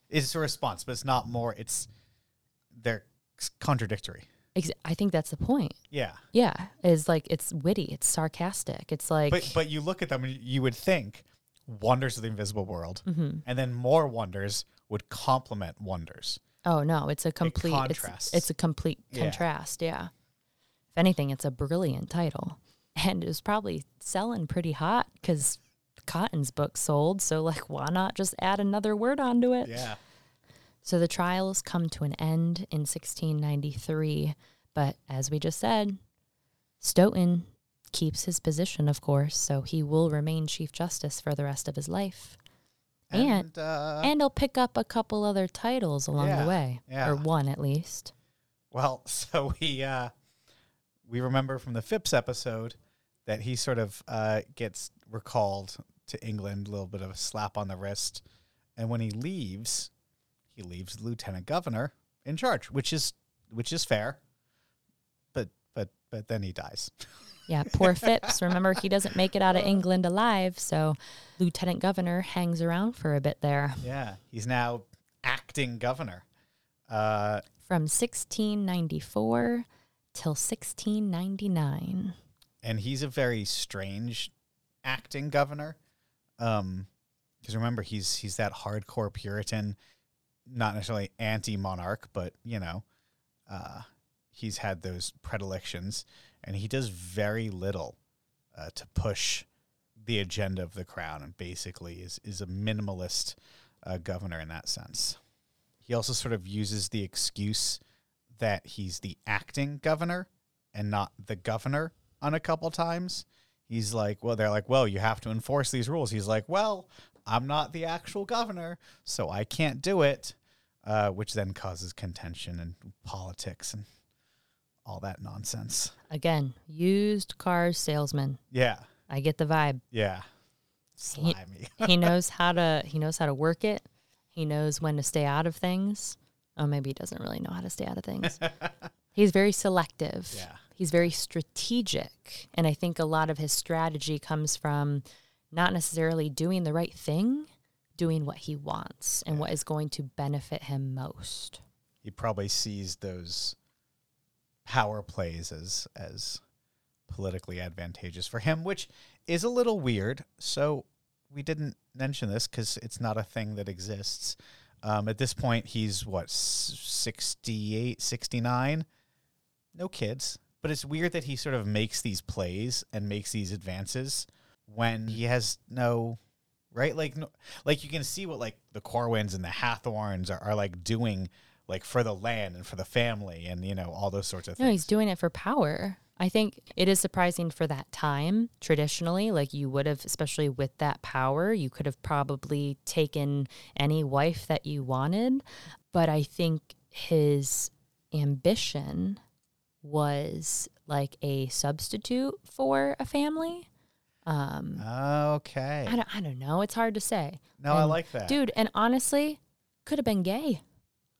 it's a response, but it's not more, it's, they're contradictory. Ex- I think that's the point. Yeah. Yeah. Is like, it's witty, it's sarcastic. It's like. But, but you look at them and you would think Wonders of the Invisible World mm-hmm. and then more wonders would complement wonders. Oh, no, it's a complete it contrast. It's, it's a complete contrast, yeah. yeah. If anything, it's a brilliant title. And it was probably selling pretty hot because Cotton's book sold. So, like, why not just add another word onto it? Yeah. So the trials come to an end in sixteen ninety-three. But as we just said, Stoughton keeps his position, of course. So he will remain Chief Justice for the rest of his life. And and, uh, and he'll pick up a couple other titles along yeah, the way, yeah. or one at least. Well, so we uh, we remember from the Phipps episode that he sort of uh, gets recalled to England, a little bit of a slap on the wrist. And when he leaves, he leaves the lieutenant governor in charge, which is which is fair. But but but then he dies. Yeah, poor Phipps. Remember, he doesn't make it out of England alive, so Lieutenant Governor hangs around for a bit there. Yeah, he's now acting governor. Uh, From sixteen ninety-four till sixteen ninety-nine. And he's a very strange acting governor. Because um, remember, he's he's that hardcore Puritan, not necessarily anti-monarch, but, you know, uh, he's had those predilections. And he does very little uh, to push the agenda of the crown and basically is, is a minimalist uh, governor in that sense. He also sort of uses the excuse that he's the acting governor and not the governor on a couple times. He's like, well, they're like, well, you have to enforce these rules. He's like, well, I'm not the actual governor, so I can't do it, uh, which then causes contention and politics and all that nonsense. Again, used car salesman. Yeah. I get the vibe. Yeah. Slimy. He, he knows how to he knows how to work it. He knows when to stay out of things. Oh, maybe he doesn't really know how to stay out of things. He's very selective. Yeah. He's very strategic. And I think a lot of his strategy comes from not necessarily doing the right thing, doing what he wants and yeah. what is going to benefit him most. He probably sees those power plays as as politically advantageous for him, which is a little weird. So we didn't mention this because it's not a thing that exists. Um, at this point, he's, what, sixty-eight, sixty-nine? No kids. But it's weird that he sort of makes these plays and makes these advances when he has no, right? Like, no, like you can see what, like, the Corwins and the Hathorns are, are, like, doing, like, for the land and for the family and, you know, all those sorts of things. No, he's doing it for power. I think it is surprising for that time. Traditionally, like you would have, especially with that power, you could have probably taken any wife that you wanted. But I think his ambition was like a substitute for a family. Um, okay. I don't, I don't know. It's hard to say. No, and, I like that. Dude, and honestly, could have been gay.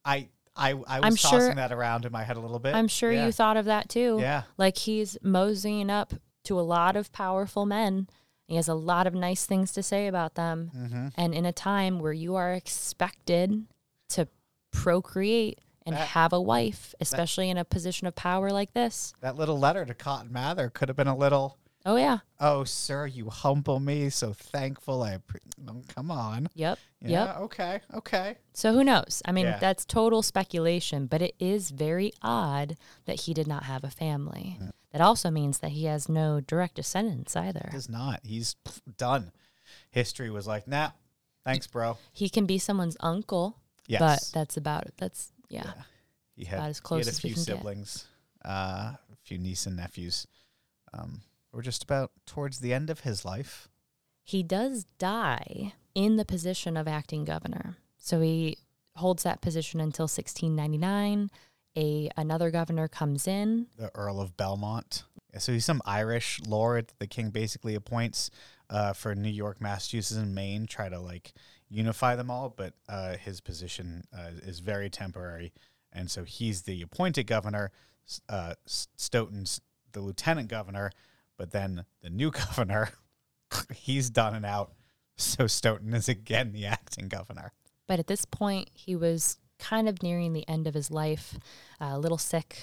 I... I, I was I'm tossing sure, that around in my head a little bit. I'm sure yeah. you thought of that too. Yeah. Like he's moseying up to a lot of powerful men. He has a lot of nice things to say about them. Mm-hmm. And in a time where you are expected to procreate and that, have a wife, especially that, in a position of power like this. That little letter to Cotton Mather could have been a little... Oh, yeah. Oh, sir, you humble me. So thankful. I pre- oh, come on. Yep. Yeah. Yep. Okay. Okay. So who knows? I mean, yeah. that's total speculation, but it is very odd that he did not have a family. Yeah. That also means that he has no direct descendants either. He does not. He's done. History was like, nah, thanks, bro. He can be someone's uncle, yes. but that's about it. That's, yeah. yeah. He had, about as close he had a as few we can siblings, get. Uh, a few nieces and nephews. Um, We're just about towards the end of his life. He does die in the position of acting governor. So he holds that position until sixteen ninety-nine. A Another governor comes in. The Earl of Belmont. So he's some Irish lord that the king basically appoints uh, for New York, Massachusetts, and Maine, try to like unify them all. But uh, his position uh, is very temporary. And so he's the appointed governor. Uh, Stoughton's the lieutenant governor. But then the new governor, he's done and out. So Stoughton is again the acting governor. But at this point, he was kind of nearing the end of his life, uh, a little sick.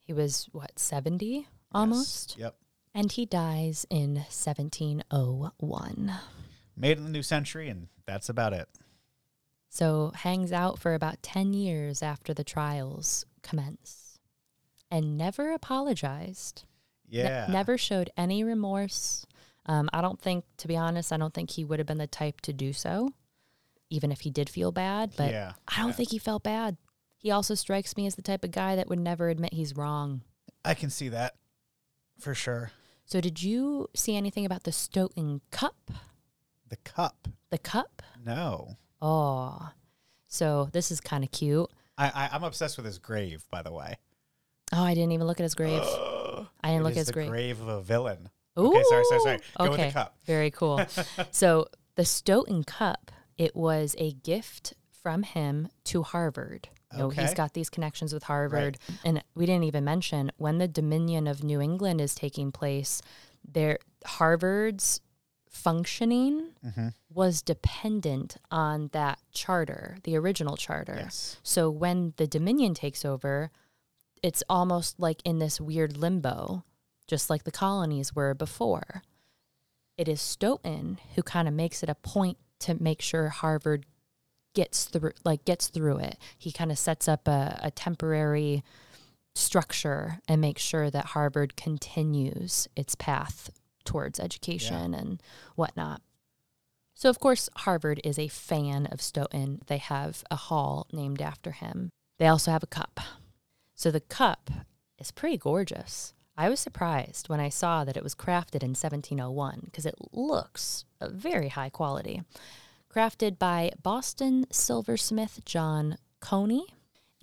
He was, what, seventy almost? Yes. Yep. And he dies in seventeen oh one. Made in the new century, and that's about it. So hangs out for about ten years after the trials commence and never apologized. Yeah. Ne- never showed any remorse. Um, I don't think, to be honest, I don't think he would have been the type to do so, even if he did feel bad. But yeah. I don't yeah. think he felt bad. He also strikes me as the type of guy that would never admit he's wrong. I can see that for sure. So did you see anything about the Stoughton Cup? The cup? The cup? No. Oh. So this is kind of cute. I, I, I'm obsessed with his grave, by the way. Oh, I didn't even look at his grave. I didn't it look at his grave. It is the grave of a villain. Ooh. Okay, sorry, sorry, sorry. Go okay. with the cup. Very cool. So the Stoughton Cup, it was a gift from him to Harvard. Okay. You know, he's got these connections with Harvard. Right. And we didn't even mention, when the Dominion of New England is taking place, there Harvard's functioning mm-hmm. was dependent on that charter, the original charter. Yes. So when the Dominion takes over... It's almost like in this weird limbo, just like the colonies were before. It is Stoughton who kind of makes it a point to make sure Harvard gets through, like gets through it. He kind of sets up a, a temporary structure and makes sure that Harvard continues its path towards education yeah. and whatnot. So, of course, Harvard is a fan of Stoughton. They have a hall named after him. They also have a cup. So the cup is pretty gorgeous. I was surprised when I saw that it was crafted in seventeen oh one because it looks very high quality. crafted by Boston silversmith John Coney.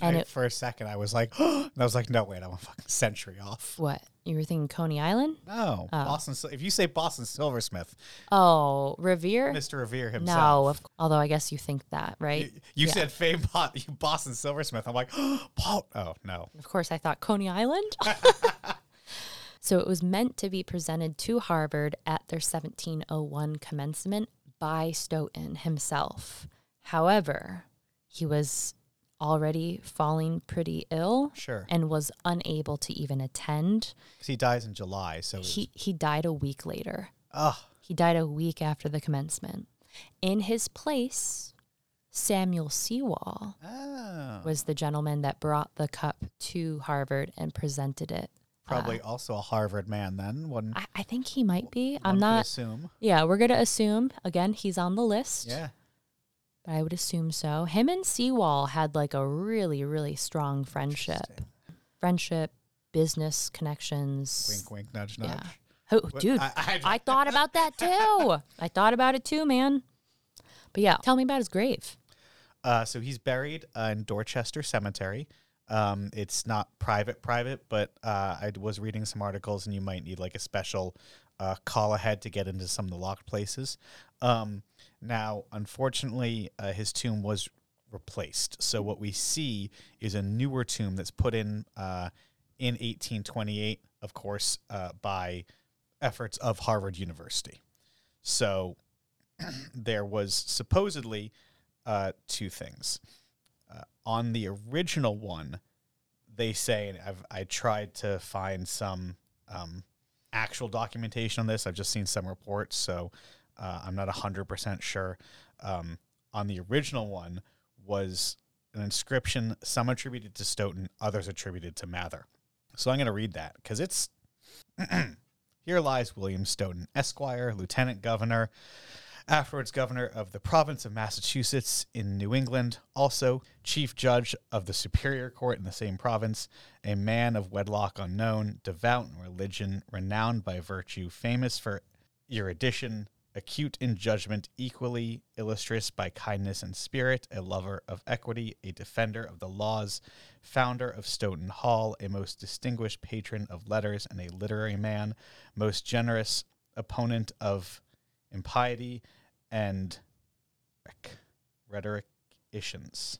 And I, it, for a second, I was like, and I was like, no, wait, I'm a fucking century off. What? You were thinking Coney Island? No. Oh. Boston. If you say Boston silversmith. Oh, Revere? Mister Revere himself. No, of, although I guess you think that, right? You, you yeah. said famed Boston silversmith. I'm like, Paul. Oh, no. Of course, I thought Coney Island. So it was meant to be presented to Harvard at their seventeen oh one commencement by Stoughton himself. However, he was already falling pretty ill, sure, and was unable to even attend. Because he dies in July, so he he died a week later. Ugh. He died a week after the commencement. In his place, Samuel Sewall oh. was the gentleman that brought the cup to Harvard and presented it. Probably uh, also a Harvard man then. One, I, I think he might be. I'm not. Assume. Yeah, we're going to assume. Again, he's on the list. Yeah. But I would assume so. Him and Sewall had like a really, really strong friendship. Friendship, business connections. Wink, wink, nudge, nudge. Yeah. Oh, what, dude, I, I, I thought about that too. I thought about it too, man. But yeah, tell me about his grave. Uh, so he's buried uh, in Dorchester Cemetery. Um, it's not private, private, but uh, I was reading some articles, and you might need like a special uh, call ahead to get into some of the locked places. Um, Now, unfortunately, uh, his tomb was replaced. So what we see is a newer tomb that's put in uh, in eighteen twenty-eight, of course, uh, by efforts of Harvard University. So there was supposedly uh, two things. Uh, on the original one, they say, and I've, I tried to find some um, actual documentation on this. I've just seen some reports, so... Uh, I'm not one hundred percent sure. Um, on the original one was an inscription, some attributed to Stoughton, others attributed to Mather. So I'm going to read that because it's, here lies William Stoughton, Esquire, Lieutenant Governor, afterwards Governor of the province of Massachusetts in New England, also Chief Judge of the Superior Court in the same province, a man of wedlock unknown, devout in religion, renowned by virtue, famous for erudition, acute in judgment, equally illustrious by kindness and spirit, a lover of equity, a defender of the laws, founder of Stoughton Hall, a most distinguished patron of letters and a literary man, most generous opponent of impiety and rhetoricians.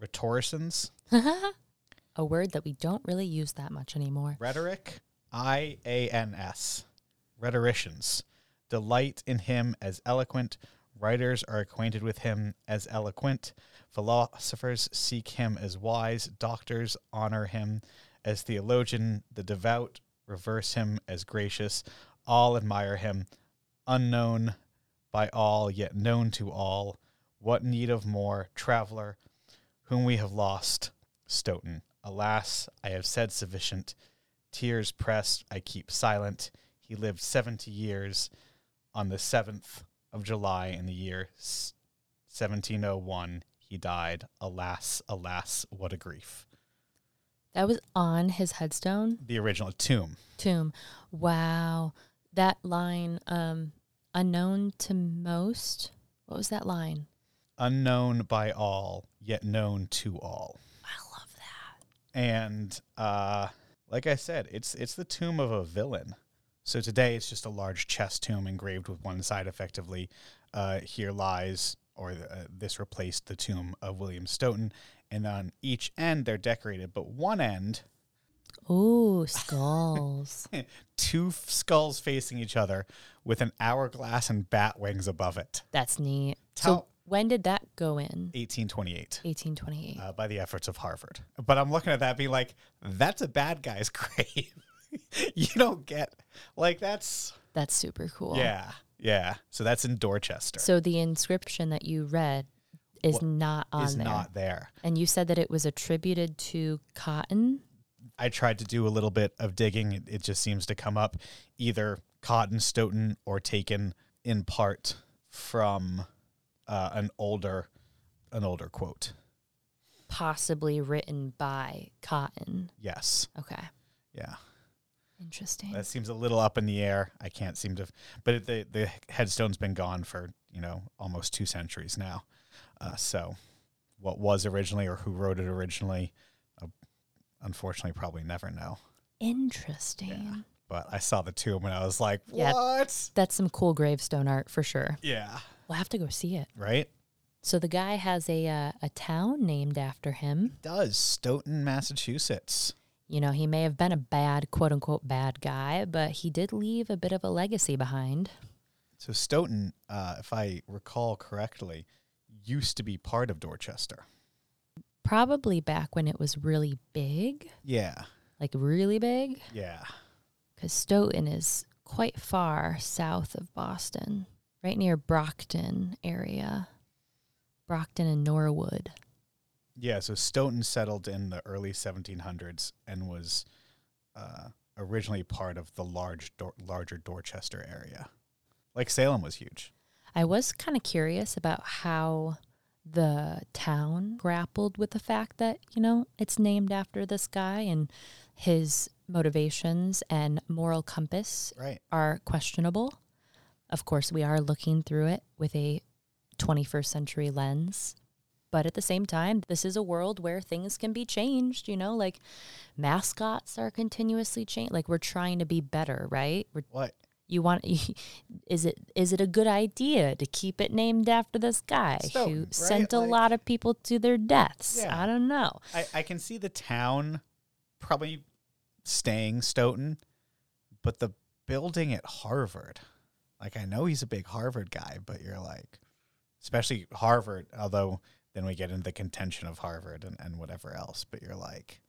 Rhetoricians? A word that we don't really use that much anymore. Rhetoric, I A N S. Rhetoricians. Delight in him as eloquent. Writers are acquainted with him as eloquent. Philosophers seek him as wise. Doctors honor him as theologian. The devout reverse him as gracious. All admire him. Unknown by all, yet known to all. What need of more? Traveler, whom we have lost, Stoughton. Alas, I have said sufficient. Tears pressed, I keep silent. He lived seventy years. On the seventh of July in the year seventeen oh one, he died. Alas, alas, what a grief. That was on his headstone? The original tomb. Tomb. Wow. That line, um, unknown to most. What was that line? Unknown by all, yet known to all. I love that. And uh, like I said, it's it's the tomb of a villain. So today it's just a large chest tomb engraved with one side effectively. Uh, here lies, or the, uh, this replaced the tomb of William Stoughton. And on each end they're decorated, but one end... Ooh, skulls. Two f- skulls facing each other with an hourglass and bat wings above it. That's neat. Tell- so when did that go in? eighteen twenty-eight. eighteen twenty-eight. Uh, by the efforts of Harvard. But I'm looking at that being like, that's a bad guy's grave. You don't get, like, that's... That's super cool. Yeah, yeah. So that's in Dorchester. So the inscription that you read is well, not on is there. Is not there. And you said that it was attributed to Cotton? I tried to do a little bit of digging. It, it just seems to come up either Cotton, Stoughton, or taken in part from uh, an older an older quote. Possibly written by Cotton. Yes. Okay. Yeah. Interesting. That seems a little up in the air. I can't seem to, but the the headstone's been gone for, you know, almost two centuries now. Uh, so what was originally or who wrote it originally, uh, unfortunately, probably never know. Interesting. Yeah. But I saw the tomb and I was like, what? Yeah, that's some cool gravestone art for sure. Yeah. We'll have to go see it. Right? So the guy has a uh, a town named after him. He does. Stoughton, Massachusetts. You know, he may have been a bad, quote-unquote, bad guy, but he did leave a bit of a legacy behind. So Stoughton, uh, if I recall correctly, used to be part of Dorchester. Probably back when it was really big. Yeah. Like really big? Yeah. Because Stoughton is quite far south of Boston, right near Brockton area. Brockton and Norwood. Yeah, so Stoughton settled in the early seventeen hundreds and was uh, originally part of the large, Dor- larger Dorchester area. Like Salem was huge. I was kind of curious about how the town grappled with the fact that, you know, it's named after this guy and his motivations and moral compass right. are questionable. Of course, we are looking through it with a twenty-first century lens. But at the same time, this is a world where things can be changed, you know, like mascots are continuously changed. Like we're trying to be better, right? We're, what? You want, is it is it a good idea to keep it named after this guy Stone, who right? sent a like, lot of people to their deaths? Yeah. I don't know. I, I can see the town probably staying Stoughton, but the building at Harvard, like I know he's a big Harvard guy, but you're like, especially Harvard, although... Then we get into the contention of Harvard and, and whatever else. But you're like,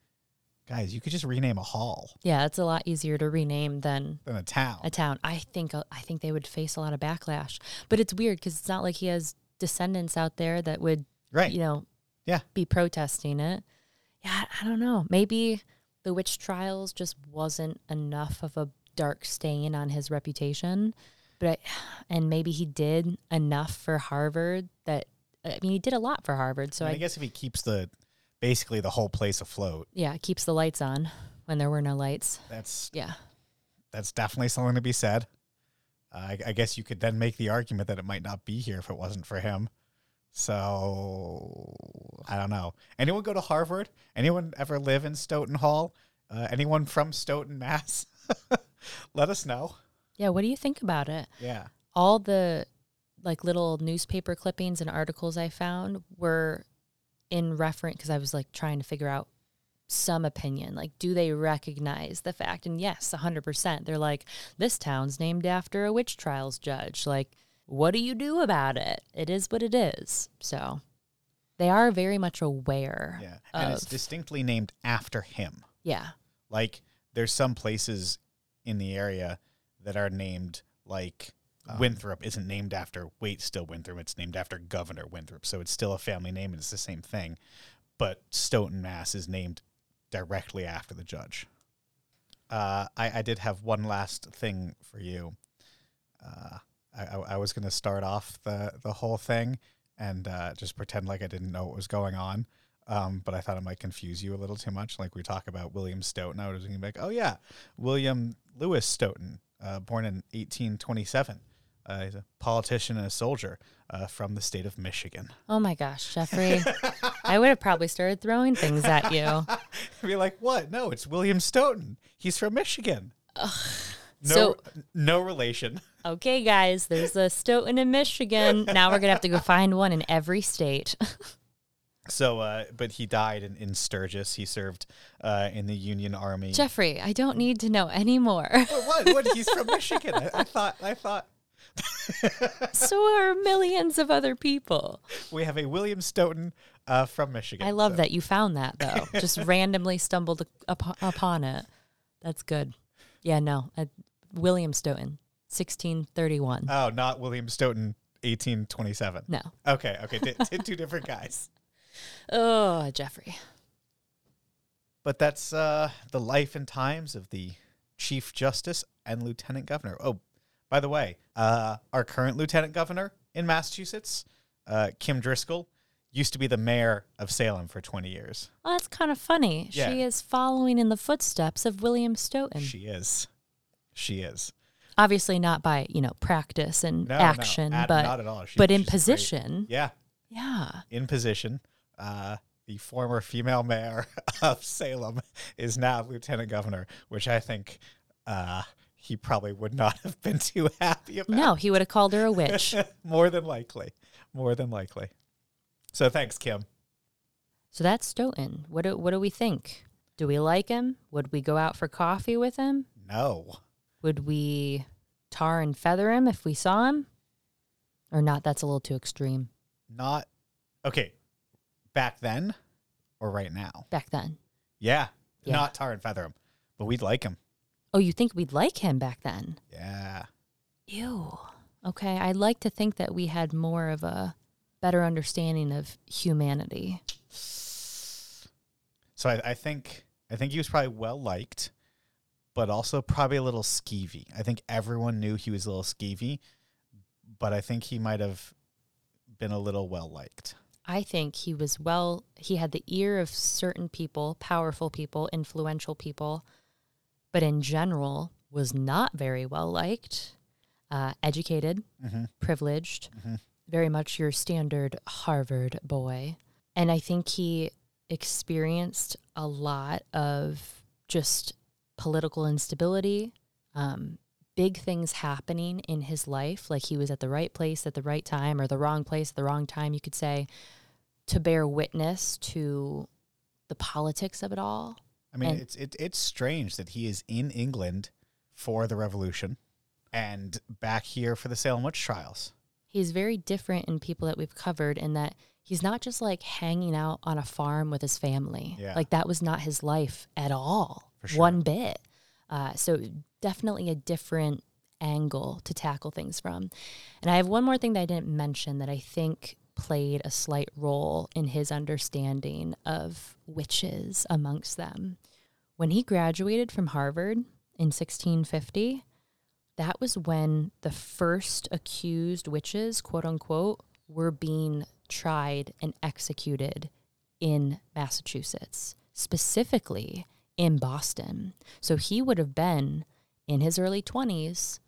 guys, you could just rename a hall. Yeah, it's a lot easier to rename than, than a town. A town. I think I think they would face a lot of backlash. But it's weird because it's not like he has descendants out there that would, right. you know, yeah. be protesting it. Yeah, I don't know. Maybe the witch trials just wasn't enough of a dark stain on his reputation. But I, and maybe he did enough for Harvard that, I mean, he did a lot for Harvard, so I, mean, I, I guess if he keeps the basically the whole place afloat, yeah, keeps the lights on when there were no lights. That's yeah, that's definitely something to be said. Uh, I, I guess you could then make the argument that it might not be here if it wasn't for him. So I don't know. Anyone go to Harvard? Anyone ever live in Stoughton Hall? Uh, anyone from Stoughton, Mass? Let us know. Yeah, what do you think about it? Yeah, all the. Like little newspaper clippings and articles I found were in reference because I was like trying to figure out some opinion. Like, do they recognize the fact? And yes, one hundred percent. They're like, this town's named after a witch trials judge. Like, what do you do about it? It is what it is. So they are very much aware. Yeah. And of, it's distinctly named after him. Yeah. Like, there's some places in the area that are named like. Um, Winthrop isn't named after Waitstill Winthrop. It's named after Governor Winthrop. So it's still a family name and it's the same thing. But Stoughton, Mass. Is named directly after the judge. Uh, I, I did have one last thing for you. Uh, I, I, I was going to start off the, the whole thing and uh, just pretend like I didn't know what was going on. Um, but I thought it might confuse you a little too much. Like we talk about William Stoughton. I was going to be like, oh, yeah, William Lewis Stoughton, uh, born in eighteen twenty-seven. Uh, he's a politician and a soldier uh, from the state of Michigan. Oh, my gosh, Jeffrey. I would have probably started throwing things at you. Be like, what? No, it's William Stoughton. He's from Michigan. Ugh. No, so, no relation. Okay, guys, there's a Stoughton in Michigan. Now we're going to have to go find one in every state. So, uh, but he died in, in Sturgis. He served uh, in the Union Army. Jeffrey, I don't need to know anymore. What? What? He's from Michigan. I, I thought, I thought. So are millions of other people. We have a William Stoughton uh, from Michigan. I love so. that you found that, though. Just randomly stumbled up- upon it. That's good. Yeah, no. Uh, William Stoughton, sixteen thirty-one. Oh, not William Stoughton, eighteen twenty-seven. No. Okay, okay. D- d- two different guys. Oh, Jeffrey. But that's uh, the life and times of the Chief Justice and Lieutenant Governor. Oh, by the way, uh, our current lieutenant governor in Massachusetts, uh, Kim Driscoll, used to be the mayor of Salem for twenty years. Well, that's kind of funny. Yeah. She is following in the footsteps of William Stoughton. She is. she is. Obviously not by, you know, practice and no, action, no, at, but not at all. She, but in position. Great. Yeah. Yeah. In position. Uh, the former female mayor of Salem is now lieutenant governor, which I think uh, he probably would not have been too happy about. No, he would have called her a witch. More than likely. More than likely. So thanks, Kim. So that's Stoughton. What do, what do we think? Do we like him? Would we go out for coffee with him? No. Would we tar and feather him if we saw him? Or not? That's a little too extreme. Not, okay, back then or right now? Back then. Yeah, yeah, not tar and feather him, but we'd like him. Oh, you think we'd like him back then? Yeah. Ew. Okay, I'd like to think that we had more of a better understanding of humanity. So I, I think I think he was probably well-liked, but also probably a little skeevy. I think everyone knew he was a little skeevy, but I think he might have been a little well-liked. I think he was well, he had the ear of certain people, powerful people, influential people, but in general was not very well-liked, uh, educated, mm-hmm. privileged, mm-hmm. very much your standard Harvard boy. And I think he experienced a lot of just political instability, um, big things happening in his life, like he was at the right place at the right time, or the wrong place at the wrong time, you could say, to bear witness to the politics of it all. I mean, and it's it, it's strange that he is in England for the Revolution and back here for the Salem Witch Trials. He's very different in people that we've covered in that he's not just like hanging out on a farm with his family. Yeah. Like that was not his life at all. Sure. One bit. Uh, so definitely a different angle to tackle things from. And I have one more thing that I didn't mention that I think played a slight role in his understanding of witches amongst them. When he graduated from Harvard in sixteen fifty, that was when the first accused witches, quote unquote, were being tried and executed in Massachusetts, specifically in Boston. So he would have been in his early twenties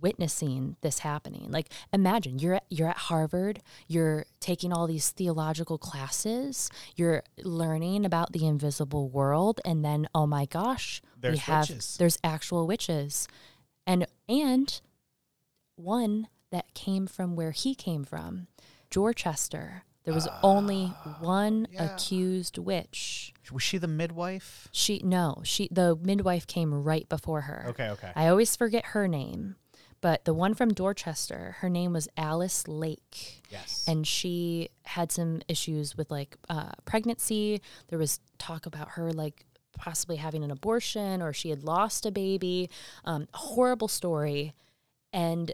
witnessing this happening. Like imagine you're at, you're at Harvard, you're taking all these theological classes, you're learning about the invisible world, and then oh my gosh, there's we have witches. There's actual witches. And and one that came from where he came from, Dorchester. There was uh, only one yeah. accused witch. Was she the midwife? She no, she the midwife came right before her. Okay, okay. I always forget her name, but the one from Dorchester, her name was Alice Lake. Yes. And she had some issues with like uh, pregnancy. There was talk about her like possibly having an abortion, or she had lost a baby. Um, horrible story, and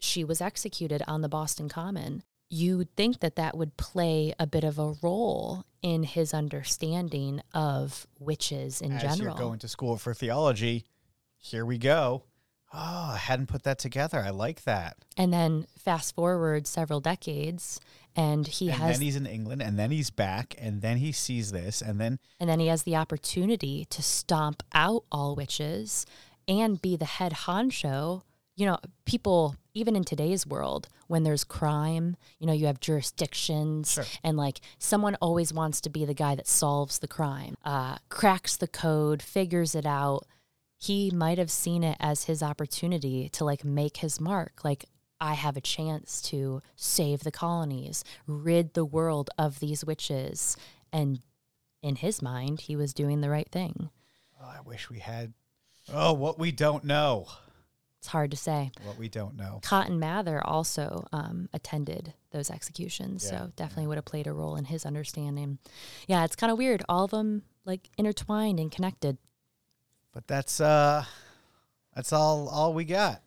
she was executed on the Boston Common. You would think that that would play a bit of a role in his understanding of witches in As general. As you're going to school for theology, here we go. Oh, I hadn't put that together. I like that. And then fast forward several decades, and he and has... And then he's in England, and then he's back, and then he sees this, and then... And then he has the opportunity to stomp out all witches and be the head honcho. You know, people... Even in today's world, when there's crime, you know, you have jurisdictions sure. and like someone always wants to be the guy that solves the crime, uh, cracks the code, figures it out. He might have seen it as his opportunity to like make his mark. Like, I have a chance to save the colonies, rid the world of these witches. And in his mind, he was doing the right thing. Oh, I wish we had, oh, what we don't know. It's hard to say. What we don't know. Cotton Mather also um, attended those executions, yeah, so definitely yeah. would have played a role in his understanding. Yeah, it's kind of weird. All of them like intertwined and connected. But that's uh, that's all all we got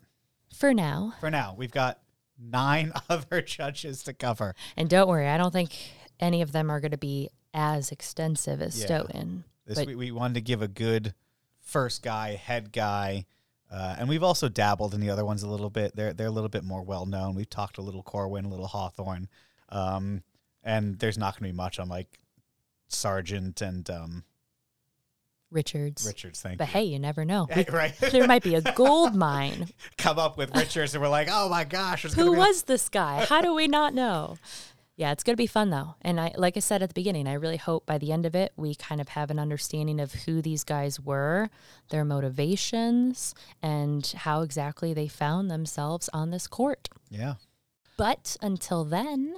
for now. For now, we've got nine other judges to cover. And don't worry, I don't think any of them are going to be as extensive as yeah. Stoughton. This but- we, we wanted to give a good first guy, head guy. Uh, and we've also dabbled in the other ones a little bit. They're they're a little bit more well known. We've talked a little Corwin, a little Hathorne, um, and there's not going to be much on like Sargent and um, Richards. Richards, thank but you. But hey, you never know. We, right. There might be a gold mine. Come up with Richards and we're like, oh my gosh. Who was a- this guy? How do we not know? Yeah, it's going to be fun though. And I, like I said at the beginning, I really hope by the end of it, we kind of have an understanding of who these guys were, their motivations, and how exactly they found themselves on this court. Yeah. But until then,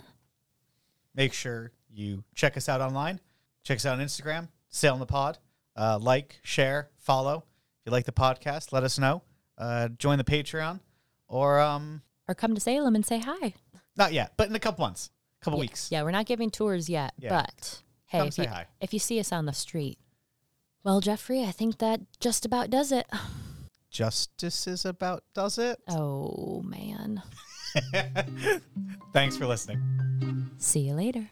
make sure you check us out online. Check us out on Instagram, Salem the Pod. Uh, like, share, follow. If you like the podcast, let us know. Uh, join the Patreon, or um, or come to Salem and say hi. Not yet, but in a couple months, a couple yeah. weeks. Yeah, we're not giving tours yet, yeah. but hey, come if say you, hi. If you see us on the street. Well, Jeffrey, I think that just about does it. Justice is about does it. Oh man. Thanks for listening. See you later.